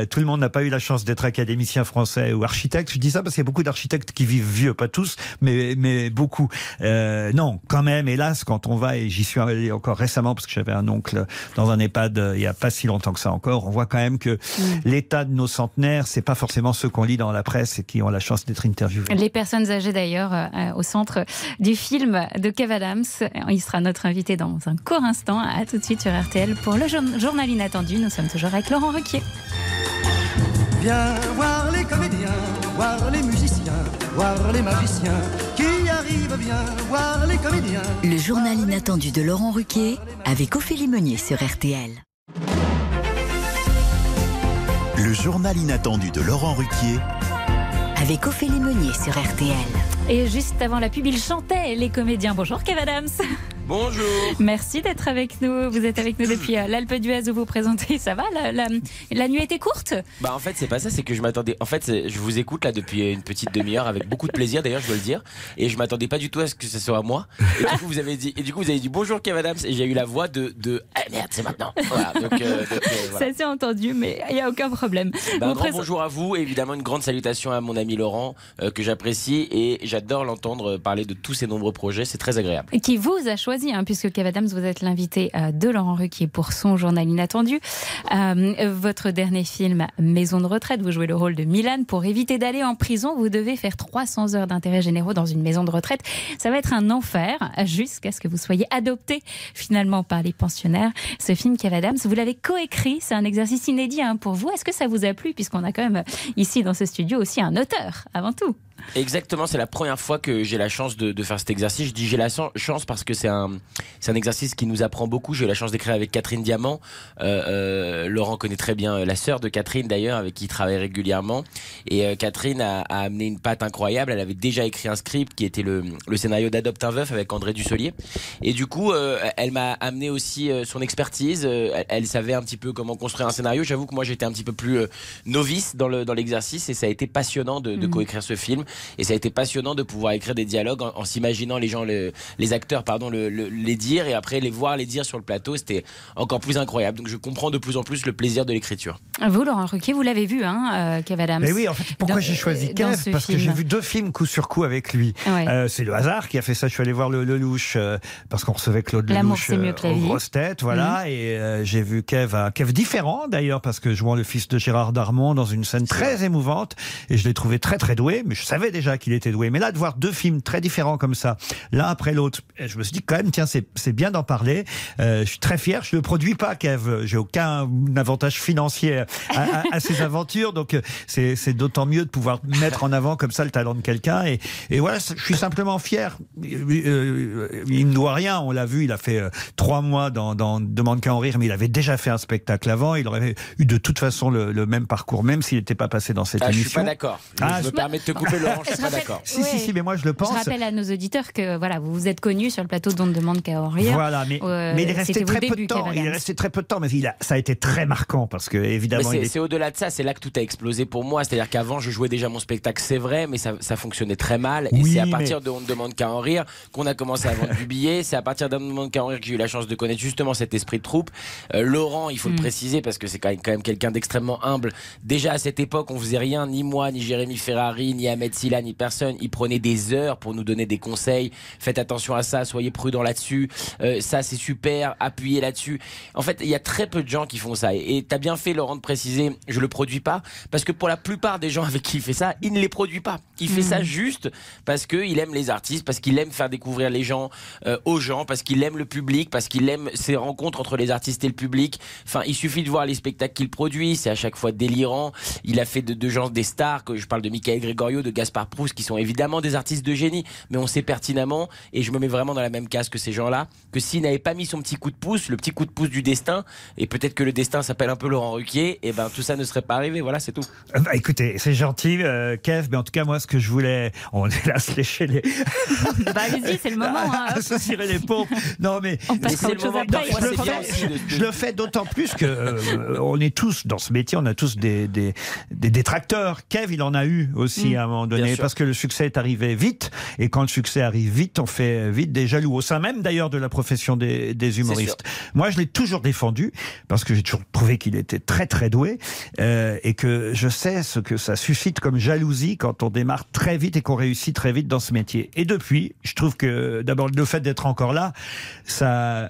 Tout le monde n'a pas eu la chance d'être académicien français ou architecte. Je dis ça parce qu'il y a beaucoup d'architectes qui vivent vieux, pas tous, mais beaucoup. Non, quand même, hélas, quand on va, et j'y suis allé encore récemment parce que j'avais un oncle dans un EHPAD il n'y a pas si longtemps que ça encore, on voit quand même que l'état de nos centenaires, c'est pas forcément ceux qu'on lit dans la presse et qui ont la chance d'être interviewés. Les personnes âgées d'ailleurs, au centre du film de Kev Adams, il sera notre invité dans un court instant. À tout de suite sur RTL pour le journal inattendu. Nous sommes toujours avec Laurent Ruquier. Viens voir les comédiens, voir les musiciens, voir les magiciens qui arrivent, bien voir les comédiens. Le journal inattendu de Laurent Ruquier avec Ophélie Meunier sur RTL. Le journal inattendu de Laurent Ruquier avec Ophélie Meunier sur RTL. Et juste avant la pub, ils chantaient, les comédiens. Bonjour Kev Adams. Bonjour. Merci d'être avec nous. Vous êtes avec nous depuis l'Alpe d'Huez où vous présentez. Ça va, la nuit était courte ? En fait, c'est pas ça, c'est que je m'attendais. En fait, je vous écoute là depuis une petite demi-heure avec beaucoup de plaisir, d'ailleurs, je dois le dire. Et je m'attendais pas du tout à ce que ce soit moi. Et du coup, vous avez dit bonjour Kev Adams. Et j'ai eu la voix de ah merde, c'est maintenant. Voilà, voilà. Ça s'est entendu, mais il n'y a aucun problème. Un grand bonjour à vous. Et évidemment, une grande salutation à mon ami Laurent, que j'apprécie. Et j'adore l'entendre parler de tous ces nombreux projets. C'est très agréable. Et qui vous a choisi, puisque Kev Adams, vous êtes l'invité de Laurent Ruquier pour son journal inattendu. Votre dernier film, Maison de retraite, vous jouez le rôle de Milan. Pour éviter d'aller en prison, vous devez faire 300 heures d'intérêts généraux dans une maison de retraite. Ça va être un enfer jusqu'à ce que vous soyez adopté finalement par les pensionnaires. Ce film, Kev Adams, vous l'avez coécrit. C'est un exercice inédit pour vous. Est-ce que ça vous a plu, puisqu'on a quand même ici dans ce studio aussi un auteur avant tout ? Exactement, c'est la première fois que j'ai la chance de faire cet exercice. Je dis j'ai la chance parce que c'est un exercice qui nous apprend beaucoup. J'ai eu la chance d'écrire avec Catherine Diamant. Laurent connaît très bien la sœur de Catherine d'ailleurs, avec qui il travaille régulièrement. Et Catherine a amené une patte incroyable. Elle avait déjà écrit un script qui était le scénario d'Adopte un veuf avec André Dussolier. Et du coup, elle m'a amené aussi son expertise. Elle savait un petit peu comment construire un scénario. J'avoue que moi j'étais un petit peu plus novice dans l'exercice, et ça a été passionnant de coécrire ce film. Et ça a été passionnant de pouvoir écrire des dialogues en s'imaginant les acteurs les dire, et après les voir les dire sur le plateau. C'était encore plus incroyable. Donc je comprends de plus en plus le plaisir de l'écriture. Vous, Laurent Ruquier, vous l'avez vu, hein, Kev Adams. Mais oui, en fait, pourquoi j'ai choisi Kev? Parce que j'ai vu deux films coup sur coup avec lui. Ouais. C'est le hasard qui a fait ça. Je suis allé voir le Lelouch parce qu'on recevait Claude Lelouch aux grosses têtes, voilà. Mmh. Et j'ai vu Kev différent d'ailleurs, parce que jouant le fils de Gérard Darmon dans une scène très émouvante, et je l'ai trouvé très très doué. Mais je savais déjà qu'il était doué. Mais là, de voir deux films très différents comme ça, l'un après l'autre, je me suis dit quand même, tiens, c'est bien d'en parler. Je suis très fier. Je ne le produis pas, Kev. J'ai aucun avantage financier à ces aventures. Donc, c'est d'autant mieux de pouvoir mettre en avant comme ça le talent de quelqu'un. Et voilà, je suis simplement fier. Il ne doit rien. On l'a vu, il a fait 3 mois dans Demande qu'à en rire, mais il avait déjà fait un spectacle avant. Il aurait eu de toute façon le même parcours, même s'il n'était pas passé dans cette émission. Je ne suis pas d'accord. Je me permets de te couper, Laurent. Je suis pas d'accord. Si, mais moi je le pense. Je rappelle à nos auditeurs que voilà, vous vous êtes connu sur le plateau d'On ne demande qu'à en rire. Voilà, mais il est resté très peu de temps. Il est resté très peu de temps, mais ça a été très marquant parce que évidemment. C'est au-delà de ça, c'est là que tout a explosé pour moi. C'est-à-dire qu'avant je jouais déjà mon spectacle, c'est vrai, mais ça fonctionnait très mal. Et c'est à partir de On ne demande qu'à en rire qu'on a commencé à vendre du billet. C'est à partir d'On ne demande qu'à en rire que j'ai eu la chance de connaître justement cet esprit de troupe. Laurent, il faut le préciser parce que c'est quand même quelqu'un d'extrêmement humble. Déjà à cette époque, on faisait rien, ni moi, ni Jérémy Ferrari, ni Ahmed Silla, ni personne. Il prenait des heures pour nous donner des conseils. Faites attention à ça, soyez prudents là-dessus. Ça, c'est super, appuyez là-dessus. En fait, il y a très peu de gens qui font ça. Et t'as bien fait, Laurent, de préciser, je le produis pas, parce que pour la plupart des gens avec qui il fait ça, il ne les produit pas. Il fait ça juste parce qu'il aime les artistes, parce qu'il aime faire découvrir les gens aux gens, parce qu'il aime le public, parce qu'il aime ces rencontres entre les artistes et le public. Enfin, il suffit de voir les spectacles qu'il produit, c'est à chaque fois délirant. Il a fait de gens des stars, que je parle de Michael Gregorio, de Gaspard Proust, qui sont évidemment des artistes de génie, mais on sait pertinemment, et je me mets vraiment dans la même case que ces gens-là, que s'il n'avait pas mis son petit coup de pouce, le petit coup de pouce du destin, et peut-être que le destin s'appelle un peu Laurent Ruquier, et ben tout ça ne serait pas arrivé. Voilà, c'est tout. Bah écoutez, c'est gentil, Kev, mais en tout cas moi, ce que je voulais, on est là à se lécher les. Bah allez-y, c'est le moment. Se cirer les pompes. Non mais on passe c'est le moment. Je le fais d'autant plus que on est tous dans ce métier, on a tous des détracteurs. Kev, il en a eu aussi à un moment donné, parce que le succès est arrivé vite, et quand le succès arrive vite, on fait vite des jaloux, au sein même d'ailleurs de la profession des humoristes. Moi je l'ai toujours défendu, parce que j'ai toujours trouvé qu'il était très très doué, et que je sais ce que ça suscite comme jalousie quand on démarre très vite et qu'on réussit très vite dans ce métier. Et depuis, je trouve que d'abord le fait d'être encore là, ça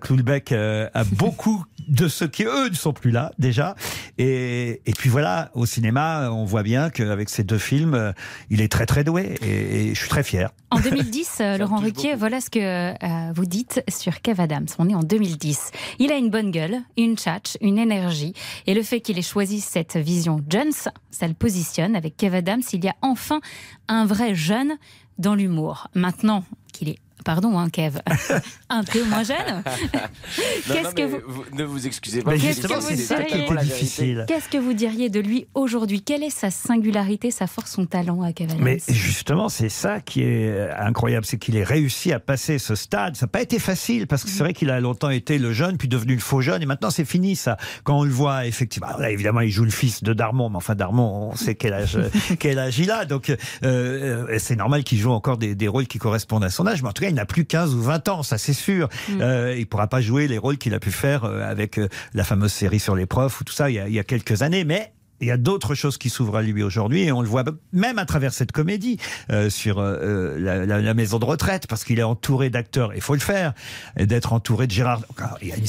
cloue le bec à beaucoup de ceux qui eux ne sont plus là déjà, et puis voilà, au cinéma on voit bien qu'avec ces deux films, il est très très doué, et je suis très fier. En 2010, Laurent Ruquier, voilà ce que vous dites sur Kev Adams. On est en 2010. Il a une bonne gueule, une tchatche, une énergie, et le fait qu'il ait choisi cette vision jeune, ça le positionne. Avec Kev Adams, il y a enfin un vrai jeune dans l'humour. Maintenant qu'il est Kev, un peu moins jeune. Qu'est-ce que vous... Ne vous excusez pas. Qu'est-ce que vous diriez de lui aujourd'hui? Quelle est sa singularité, sa force, son talent à Kev Adams? Mais justement, c'est ça qui est incroyable, c'est qu'il ait réussi à passer ce stade. Ça n'a pas été facile, parce que c'est vrai qu'il a longtemps été le jeune, puis devenu le faux jeune, et maintenant c'est fini ça. Quand on le voit, effectivement, là, évidemment, il joue le fils de Darmon, mais enfin Darmon, on sait quel âge il a, donc c'est normal qu'il joue encore des rôles qui correspondent à son âge, mais en tout cas, il n'a plus 15 ou 20 ans, ça c'est sûr. Il ne pourra pas jouer les rôles qu'il a pu faire avec la fameuse série sur les profs ou tout ça il y a quelques années, mais il y a d'autres choses qui s'ouvrent à lui aujourd'hui, et on le voit même à travers cette comédie sur la maison de retraite, parce qu'il est entouré d'acteurs, et il faut le faire, d'être entouré de Gérard. Il y a des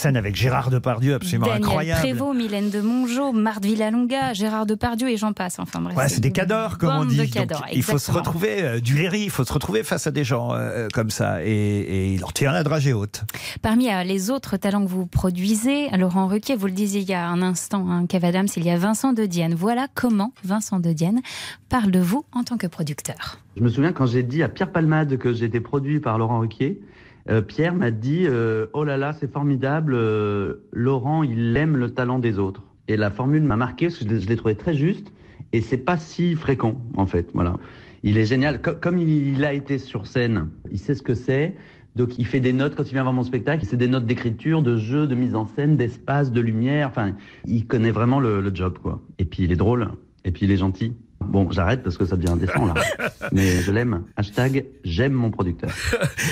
scènes avec Gérard Depardieu absolument incroyables. Daniel Prévost, Mylène de Mongeau, Marthe Villalonga, Gérard Depardieu, et j'en passe. Enfin bref, c'est des cadors, comme on dit. Donc, il faut se retrouver Duléry, il faut se retrouver face à des gens comme ça, et il en tient la dragée haute. Parmi les autres talents que vous produisez, Laurent Ruquier, vous le disiez il y a un instant, Kev Adams, il y a Vincent de Dienne. Voilà comment Vincent de Dienne parle de vous en tant que producteur. Je me souviens quand j'ai dit à Pierre Palmade que j'étais produit par Laurent Ruquier, Pierre m'a dit « Oh là là, c'est formidable, Laurent, il aime le talent des autres ». Et la formule m'a marqué, parce que je l'ai trouvé très juste, et c'est pas si fréquent, en fait, voilà. Il est génial, comme il a été sur scène, il sait ce que c'est, donc il fait des notes quand il vient voir mon spectacle, c'est des notes d'écriture, de jeu, de mise en scène, d'espace, de lumière, enfin, il connaît vraiment le job, quoi. Et puis il est drôle, et puis il est gentil. Bon, j'arrête parce que ça devient indécent là. Mais je l'aime. Hashtag, j'aime mon producteur.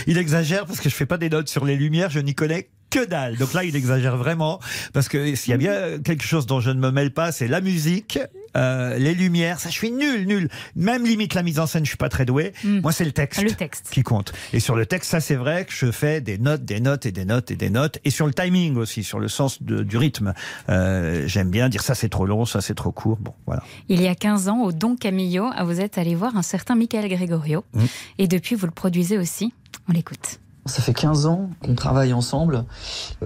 Il exagère parce que je fais pas des notes sur les lumières, je n'y connais que dalle. Donc là, il exagère vraiment parce que s'il y a bien quelque chose dont je ne me mêle pas, c'est la musique, les lumières. Ça, je suis nul. Même limite la mise en scène, je suis pas très doué. Moi, c'est le texte qui compte. Et sur le texte, ça, c'est vrai que je fais des notes. Et sur le timing aussi, sur le sens du rythme. J'aime bien dire ça, c'est trop long, ça, c'est trop court. Bon, voilà. Il y a 15 ans, au Don Camillo, vous êtes allé voir un certain Michael Gregorio. Et depuis, vous le produisez aussi. On l'écoute. Ça fait 15 ans qu'on travaille ensemble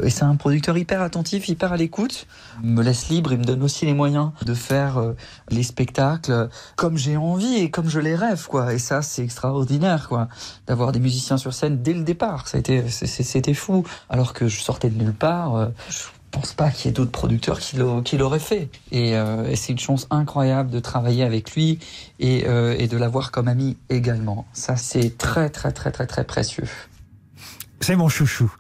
et c'est un producteur hyper attentif, hyper à l'écoute. Il me laisse libre, il me donne aussi les moyens de faire les spectacles comme j'ai envie et comme je les rêve, quoi. Et ça, c'est extraordinaire, quoi, d'avoir des musiciens sur scène dès le départ. C'était fou. Alors que je sortais de nulle part, je pense pas qu'il y ait d'autres producteurs qui l'auraient fait. Et c'est une chance incroyable de travailler avec lui et de l'avoir comme ami également. Ça, c'est très précieux. C'est mon chouchou.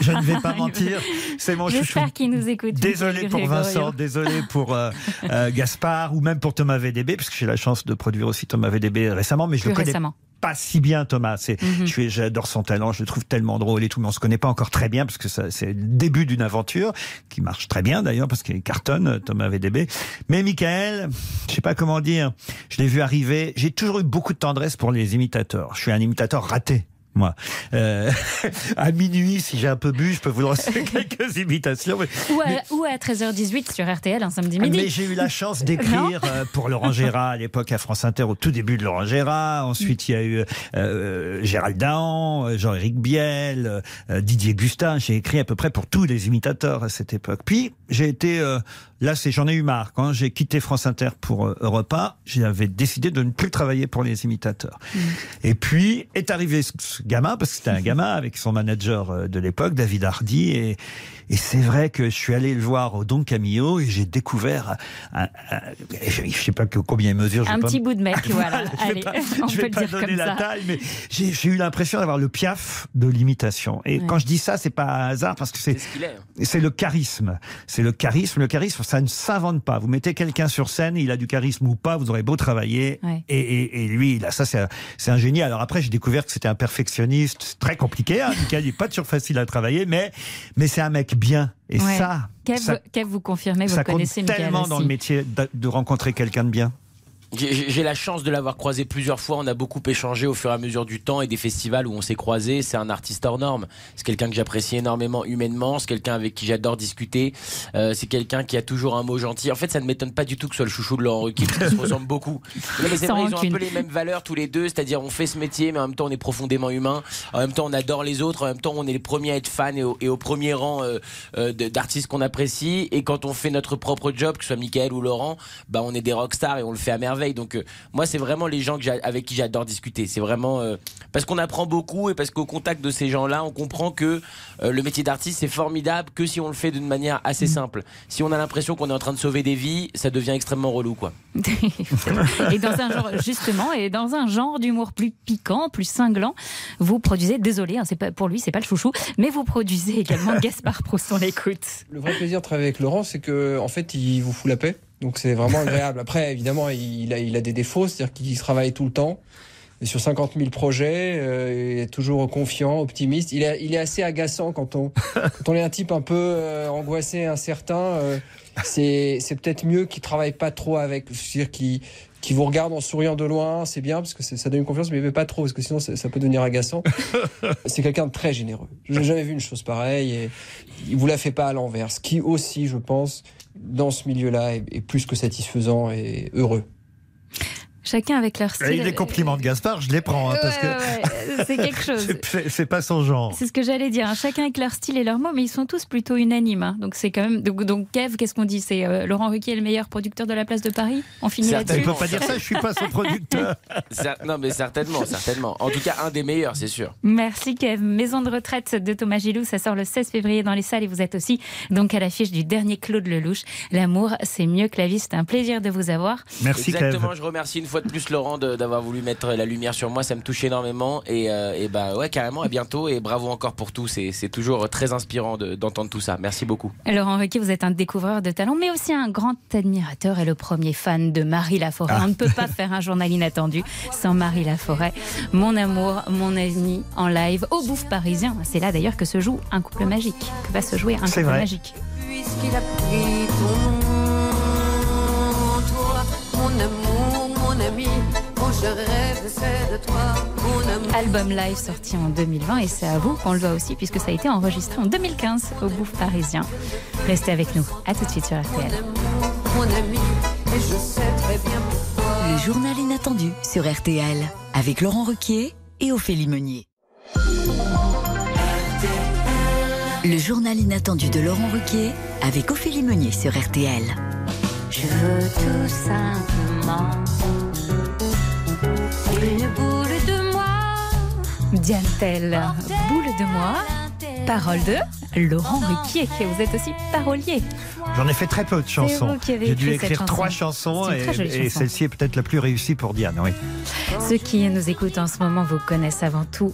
Je ne vais pas mentir. C'est mon chouchou. J'espère qu'il nous écoute. Désolé pour Vincent, désolé pour Gaspard ou même pour Thomas VDB, parce que j'ai la chance de produire aussi Thomas VDB récemment, mais je le connais pas si bien, Thomas. J'adore son talent, je le trouve tellement drôle et tout, mais on se connaît pas encore très bien parce que c'est le début d'une aventure qui marche très bien d'ailleurs parce qu'il cartonne, Thomas VDB. Mais Michael, je sais pas comment dire, je l'ai vu arriver. J'ai toujours eu beaucoup de tendresse pour les imitateurs. Je suis un imitateur raté. Moi, à minuit, si j'ai un peu bu, je peux vous lancer quelques imitations. Ou à 13h18 sur RTL, un samedi midi. Mais j'ai eu la chance d'écrire pour Laurent Gérard, à l'époque à France Inter, au tout début de Laurent Gérard. Ensuite, il y a eu Gérald Dahan, Jean-Éric Biel, Didier Gustin. J'ai écrit à peu près pour tous les imitateurs à cette époque. Puis, j'ai été... j'en ai eu marre. Quand j'ai quitté France Inter pour Europe 1, j'avais décidé de ne plus travailler pour les imitateurs. Et puis, est arrivé... gamin, parce que c'était un gamin avec son manager de l'époque, David Hardy, et c'est vrai que je suis allé le voir au Don Camillo et j'ai découvert je ne sais pas combien il mesure, bout de mètre, voilà. Je ne vais pas donner la taille, mais j'ai eu l'impression d'avoir le Piaf de l'imitation, et quand je dis ça, c'est pas un hasard, parce que c'est le charisme. Le charisme, ça ne s'invente pas. Vous mettez quelqu'un sur scène, il a du charisme ou pas, vous aurez beau travailler, et lui, là, ça c'est un génie. Alors après, j'ai découvert que c'était un perfectionniste, c'est très compliqué, hein, Michael, il n'est pas toujours facile à travailler, mais c'est un mec bien. Et ça, vous confirmez, vous connaissez Michael aussi. Ça compte tellement dans le métier de rencontrer quelqu'un de bien. J'ai la chance de l'avoir croisé plusieurs fois, on a beaucoup échangé au fur et à mesure du temps et des festivals où on s'est croisé. C'est un artiste hors norme, c'est quelqu'un que j'apprécie énormément humainement, c'est quelqu'un avec qui j'adore discuter, c'est quelqu'un qui a toujours un mot gentil. En fait, ça ne m'étonne pas du tout que ce soit le chouchou de Laurent Ruquier, parce qu'ils se ressemblent beaucoup. Non, mais c'est vrai, ils ont un peu les mêmes valeurs tous les deux, c'est-à-dire on fait ce métier mais en même temps on est profondément humain, en même temps on adore les autres, en même temps on est les premiers à être fans et au premier rang d'artistes qu'on apprécie. Et quand on fait notre propre job, que ce soit Michael ou Laurent, bah, on est des rockstars et on le fait à merveille. Donc moi, c'est vraiment les gens avec qui j'adore discuter. C'est vraiment parce qu'on apprend beaucoup et parce qu'au contact de ces gens-là, on comprend que le métier d'artiste, c'est formidable que si on le fait d'une manière assez simple. Si on a l'impression qu'on est en train de sauver des vies, ça devient extrêmement relou, quoi. Et dans un genre, justement, et dans un genre d'humour plus piquant, plus cinglant, vous produisez, désolé, hein, c'est pas, pour lui, c'est pas le chouchou, mais vous produisez également Gaspard Proust, on l'écoute. Le vrai plaisir de travailler avec Laurent, c'est que en fait, il vous fout la paix. Donc c'est vraiment agréable. Après, évidemment, il a des défauts, c'est-à-dire qu'il travaille tout le temps. Et sur 50 000 projets, il est toujours confiant, optimiste. Il est assez agaçant quand on est un type un peu angoissé, incertain. C'est peut-être mieux qu'il ne travaille pas trop avec, c'est-à-dire qu'il vous regarde en souriant de loin. C'est bien, parce que ça donne une confiance, mais pas trop, parce que sinon ça peut devenir agaçant. C'est quelqu'un de très généreux. Je n'ai jamais vu une chose pareille. Et il ne vous la fait pas à l'envers, ce qui aussi, je pense... dans ce milieu-là est plus que satisfaisant et heureux. Chacun avec leur style. Et les compliments de Gaspard, je les prends. Hein, parce que... c'est quelque chose. C'est pas son genre. C'est ce que j'allais dire. Hein. Chacun avec leur style et leurs mots, mais ils sont tous plutôt unanimes. Hein. Donc, c'est quand même. Donc Kev, qu'est-ce qu'on dit ? C'est Laurent Ruquier est le meilleur producteur de la place de Paris ? On finit là-dessus. On peut pas dire ça, je suis pas son producteur. Non, mais certainement. En tout cas, un des meilleurs, c'est sûr. Merci Kev. Maison de retraite de Thomas Gilou, ça sort le 16 février dans les salles et vous êtes aussi donc à l'affiche du dernier Claude Lelouch. L'amour, c'est mieux que la vie. C'est un plaisir de vous avoir. Merci Kev. Exactement, je remercie une fois de plus Laurent d'avoir voulu mettre la lumière sur moi, ça me touche énormément et bah ouais carrément, à bientôt et bravo encore pour tout, c'est toujours très inspirant d'entendre tout ça, merci beaucoup. Laurent Ruquier, vous êtes un découvreur de talent mais aussi un grand admirateur et le premier fan de Marie Laforêt, on ne peut pas faire un journal inattendu sans Marie Laforêt. Mon amour, mon ami en live au Bouffes Parisien, c'est là d'ailleurs que se joue Un couple magique, que va se jouer Un couple magique. Puisqu'il a pris ton nom, mon amour, mon ami, oh je rêve, c'est de toi, mon ami. Album live sorti en 2020 et c'est à vous qu'on le doit aussi puisque ça a été enregistré en 2015 au Bouffes Parisien. Restez avec nous, à tout de suite sur RTL. Mon ami, et je sais très bien pourquoi. Le journal inattendu sur RTL avec Laurent Ruquier et Ophélie Meunier. Le journal inattendu de Laurent Ruquier avec Ophélie Meunier sur RTL. Je veux tout simplement une boule de moi. Diane-t-elle, boule de moi, parole de Laurent Ruquier, et vous êtes aussi parolier. J'en ai fait très peu de chansons. J'ai dû écrire 3 chansons et celle-ci est peut-être la plus réussie pour Diane. Oui. Ceux qui nous écoutent en ce moment vous connaissent avant tout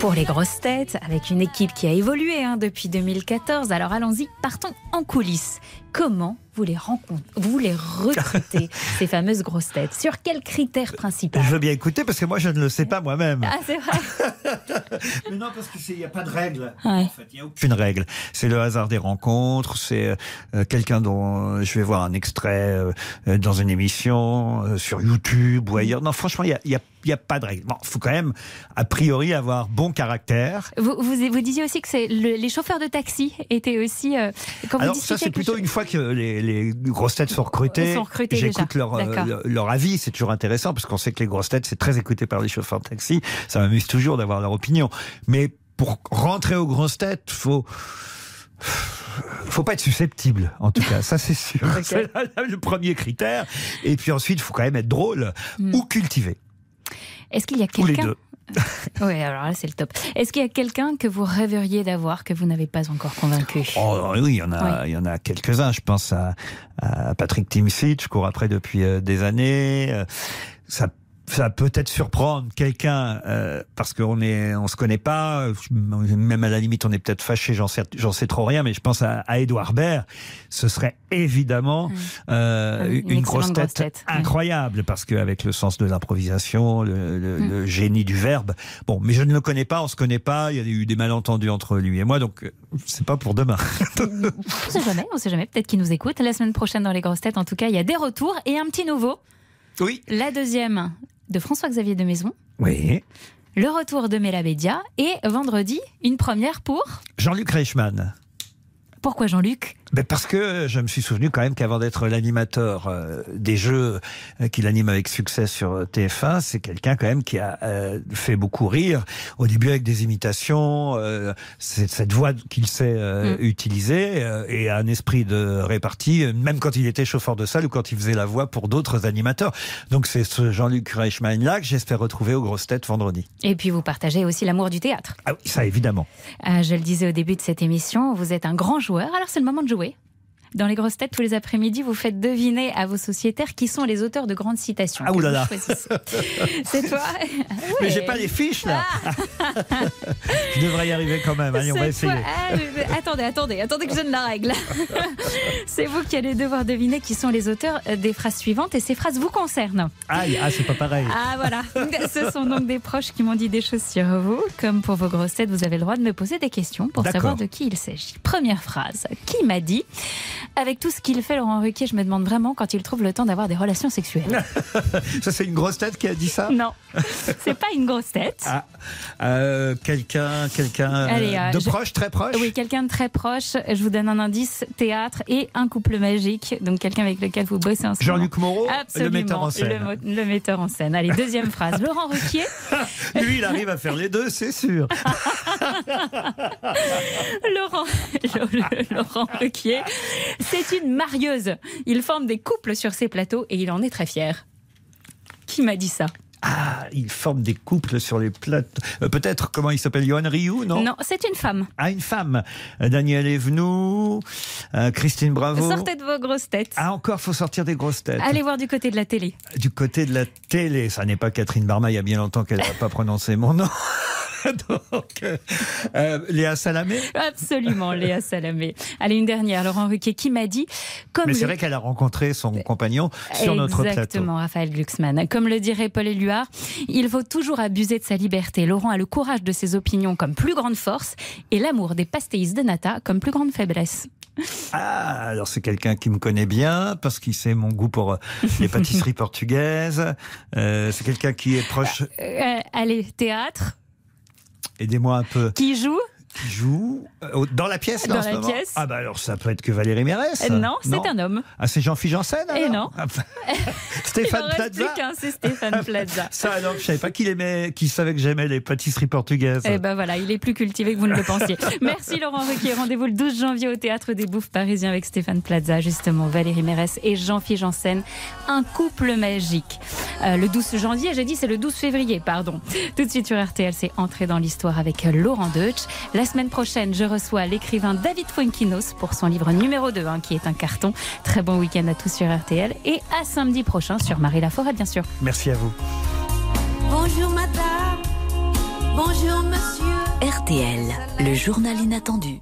pour les grosses têtes, avec une équipe qui a évolué depuis 2014. Alors allons-y, partons en coulisses. Comment vous les recrutez, ces fameuses grosses têtes? Sur quels critères principaux? Je veux bien écouter, parce que moi, je ne le sais pas moi-même. Ah, c'est vrai. Mais non, parce qu'il n'y a pas de règle. Ouais. En fait, il n'y a aucune règle. C'est le hasard des rencontres, c'est quelqu'un dont je vais voir un extrait dans une émission, sur YouTube ou ailleurs. Non, franchement, il n'y a pas de règle. Bon, il faut quand même, a priori, avoir bon caractère. Vous disiez aussi que les chauffeurs de taxi étaient aussi... Alors, ça, c'est plutôt une fois que les grosses têtes sont recrutées, j'écoute leur avis, c'est toujours intéressant, parce qu'on sait que les grosses têtes, c'est très écouté par les chauffeurs de taxi. Ça m'amuse toujours d'avoir leur opinion. Mais pour rentrer aux grosses têtes, faut pas être susceptible, en tout cas, ça c'est sûr. Okay. C'est le premier critère. Et puis ensuite, il faut quand même être drôle ou cultivé. Est-ce qu'il y a quelqu'un... Oui, alors là, c'est le top. Est-ce qu'il y a quelqu'un que vous rêveriez d'avoir, que vous n'avez pas encore convaincu? Oh, oui, il y en a quelques-uns. Je pense à Patrick Timsit, je cours après depuis des années. Ça peut peut-être surprendre quelqu'un parce qu'on ne se connaît pas, même à la limite on est peut-être fâché, j'en sais trop rien, mais je pense à Édouard Baird, ce serait évidemment une grosse tête incroyable, parce qu'avec le sens de l'improvisation, le génie du verbe, bon, mais je ne le connais pas, on ne se connaît pas, il y a eu des malentendus entre lui et moi, donc c'est pas pour demain. on ne sait jamais, peut-être qu'il nous écoute, la semaine prochaine dans les grosses têtes, en tout cas il y a des retours et un petit nouveau. Oui. La deuxième de François-Xavier de Maison. Oui. Le retour de Mella Bédia. Et vendredi, une première pour Jean-Luc Reichmann. Pourquoi Jean-Luc ? Parce que je me suis souvenu quand même qu'avant d'être l'animateur des jeux qu'il anime avec succès sur TF1, c'est quelqu'un quand même qui a fait beaucoup rire au début avec des imitations, c'est cette voix qu'il sait utiliser et un esprit de répartie, même quand il était chauffeur de salle ou quand il faisait la voix pour d'autres animateurs. Donc c'est ce Jean-Luc Reichmann-là que j'espère retrouver aux grosses têtes vendredi. Et puis vous partagez aussi l'amour du théâtre. Ah oui, ça évidemment. Je le disais au début de cette émission, vous êtes un grand joueur, alors c'est le moment de jouer. Dans les grosses têtes, tous les après-midi, vous faites deviner à vos sociétaires qui sont les auteurs de grandes citations. Ah oulala. C'est toi. Ouais. Mais j'ai pas les fiches là. Je devrais y arriver quand même. Allez, on va essayer. Attendez que je donne la règle. C'est vous qui allez devoir deviner qui sont les auteurs des phrases suivantes et ces phrases vous concernent. Aïe, ah c'est pas pareil. Ah voilà. Ce sont donc des proches qui m'ont dit des choses sur vous. Comme pour vos grosses têtes, vous avez le droit de me poser des questions pour savoir de qui il s'agit. Première phrase. Qui m'a dit? Avec tout ce qu'il fait, Laurent Ruquier, je me demande vraiment quand il trouve le temps d'avoir des relations sexuelles. Ça, c'est une grosse tête qui a dit ça? Non, c'est pas une grosse tête. Ah, quelqu'un de proche, très proche? Oui, quelqu'un de très proche. Je vous donne un indice, théâtre et Un couple magique. Donc quelqu'un avec lequel vous bossez ensemble. Jean-Luc Moreau, absolument, le metteur en scène. Le metteur en scène. Allez, deuxième phrase. Laurent Ruquier. Lui, il arrive à faire les deux, c'est sûr. Laurent Ruquier, c'est une marieuse. Il forme des couples sur ses plateaux et il en est très fier. Qui m'a dit ça? Ah, il forme des couples sur les plateaux. Peut-être, comment il s'appelle, Yoann Rioux, non? Non, c'est une femme. Ah, une femme. Daniel Evenou, Christine Bravo. Sortez de vos grosses têtes. Ah, encore, faut sortir des grosses têtes. Allez voir du côté de la télé. Du côté de la télé. Ça n'est pas Catherine Barma, il y a bien longtemps qu'elle n'a pas prononcé mon nom. Donc, Léa Salamé? Absolument, Léa Salamé. Allez, une dernière, Laurent Ruquier, qui m'a dit... Mais c'est vrai qu'elle a rencontré son compagnon sur notre plateau. Exactement, Raphaël Glucksmann. Comme le dirait Paul Éluard, il faut toujours abuser de sa liberté. Laurent a le courage de ses opinions comme plus grande force et l'amour des pastéis de nata comme plus grande faiblesse. Ah, alors c'est quelqu'un qui me connaît bien parce qu'il sait mon goût pour les pâtisseries portugaises. C'est quelqu'un qui est proche... allez, théâtre. Aidez-moi un peu. Qui joue? Qui joue dans la pièce? Dans la pièce. Ah bah alors ça peut être que Valérie Mairesse. Non, c'est un homme. Ah, c'est Jean-Philippe Janssen alors? Et non. Stéphane Plaza. C'est Stéphane Plaza. Ça alors, je savais pas qu'il savait que j'aimais les pâtisseries portugaises. Eh ben voilà, il est plus cultivé que vous ne le pensiez. Merci Laurent Ruquier. Rendez-vous le 12 janvier au Théâtre des Bouffes Parisiens avec Stéphane Plaza, justement Valérie Mairesse et Jean-Philippe Janssen. Un couple magique. Le 12 janvier, j'ai dit c'est le 12 février, pardon. Tout de suite sur RTL, c'est Entrer dans l'histoire avec Laurent Deutsch. La semaine prochaine, je reçois l'écrivain David Fuenquinos pour son livre numéro 2, qui est un carton. Très bon week-end à tous sur RTL et à samedi prochain sur Marie Laforêt, bien sûr. Merci à vous. Bonjour madame, bonjour monsieur. RTL, le journal inattendu.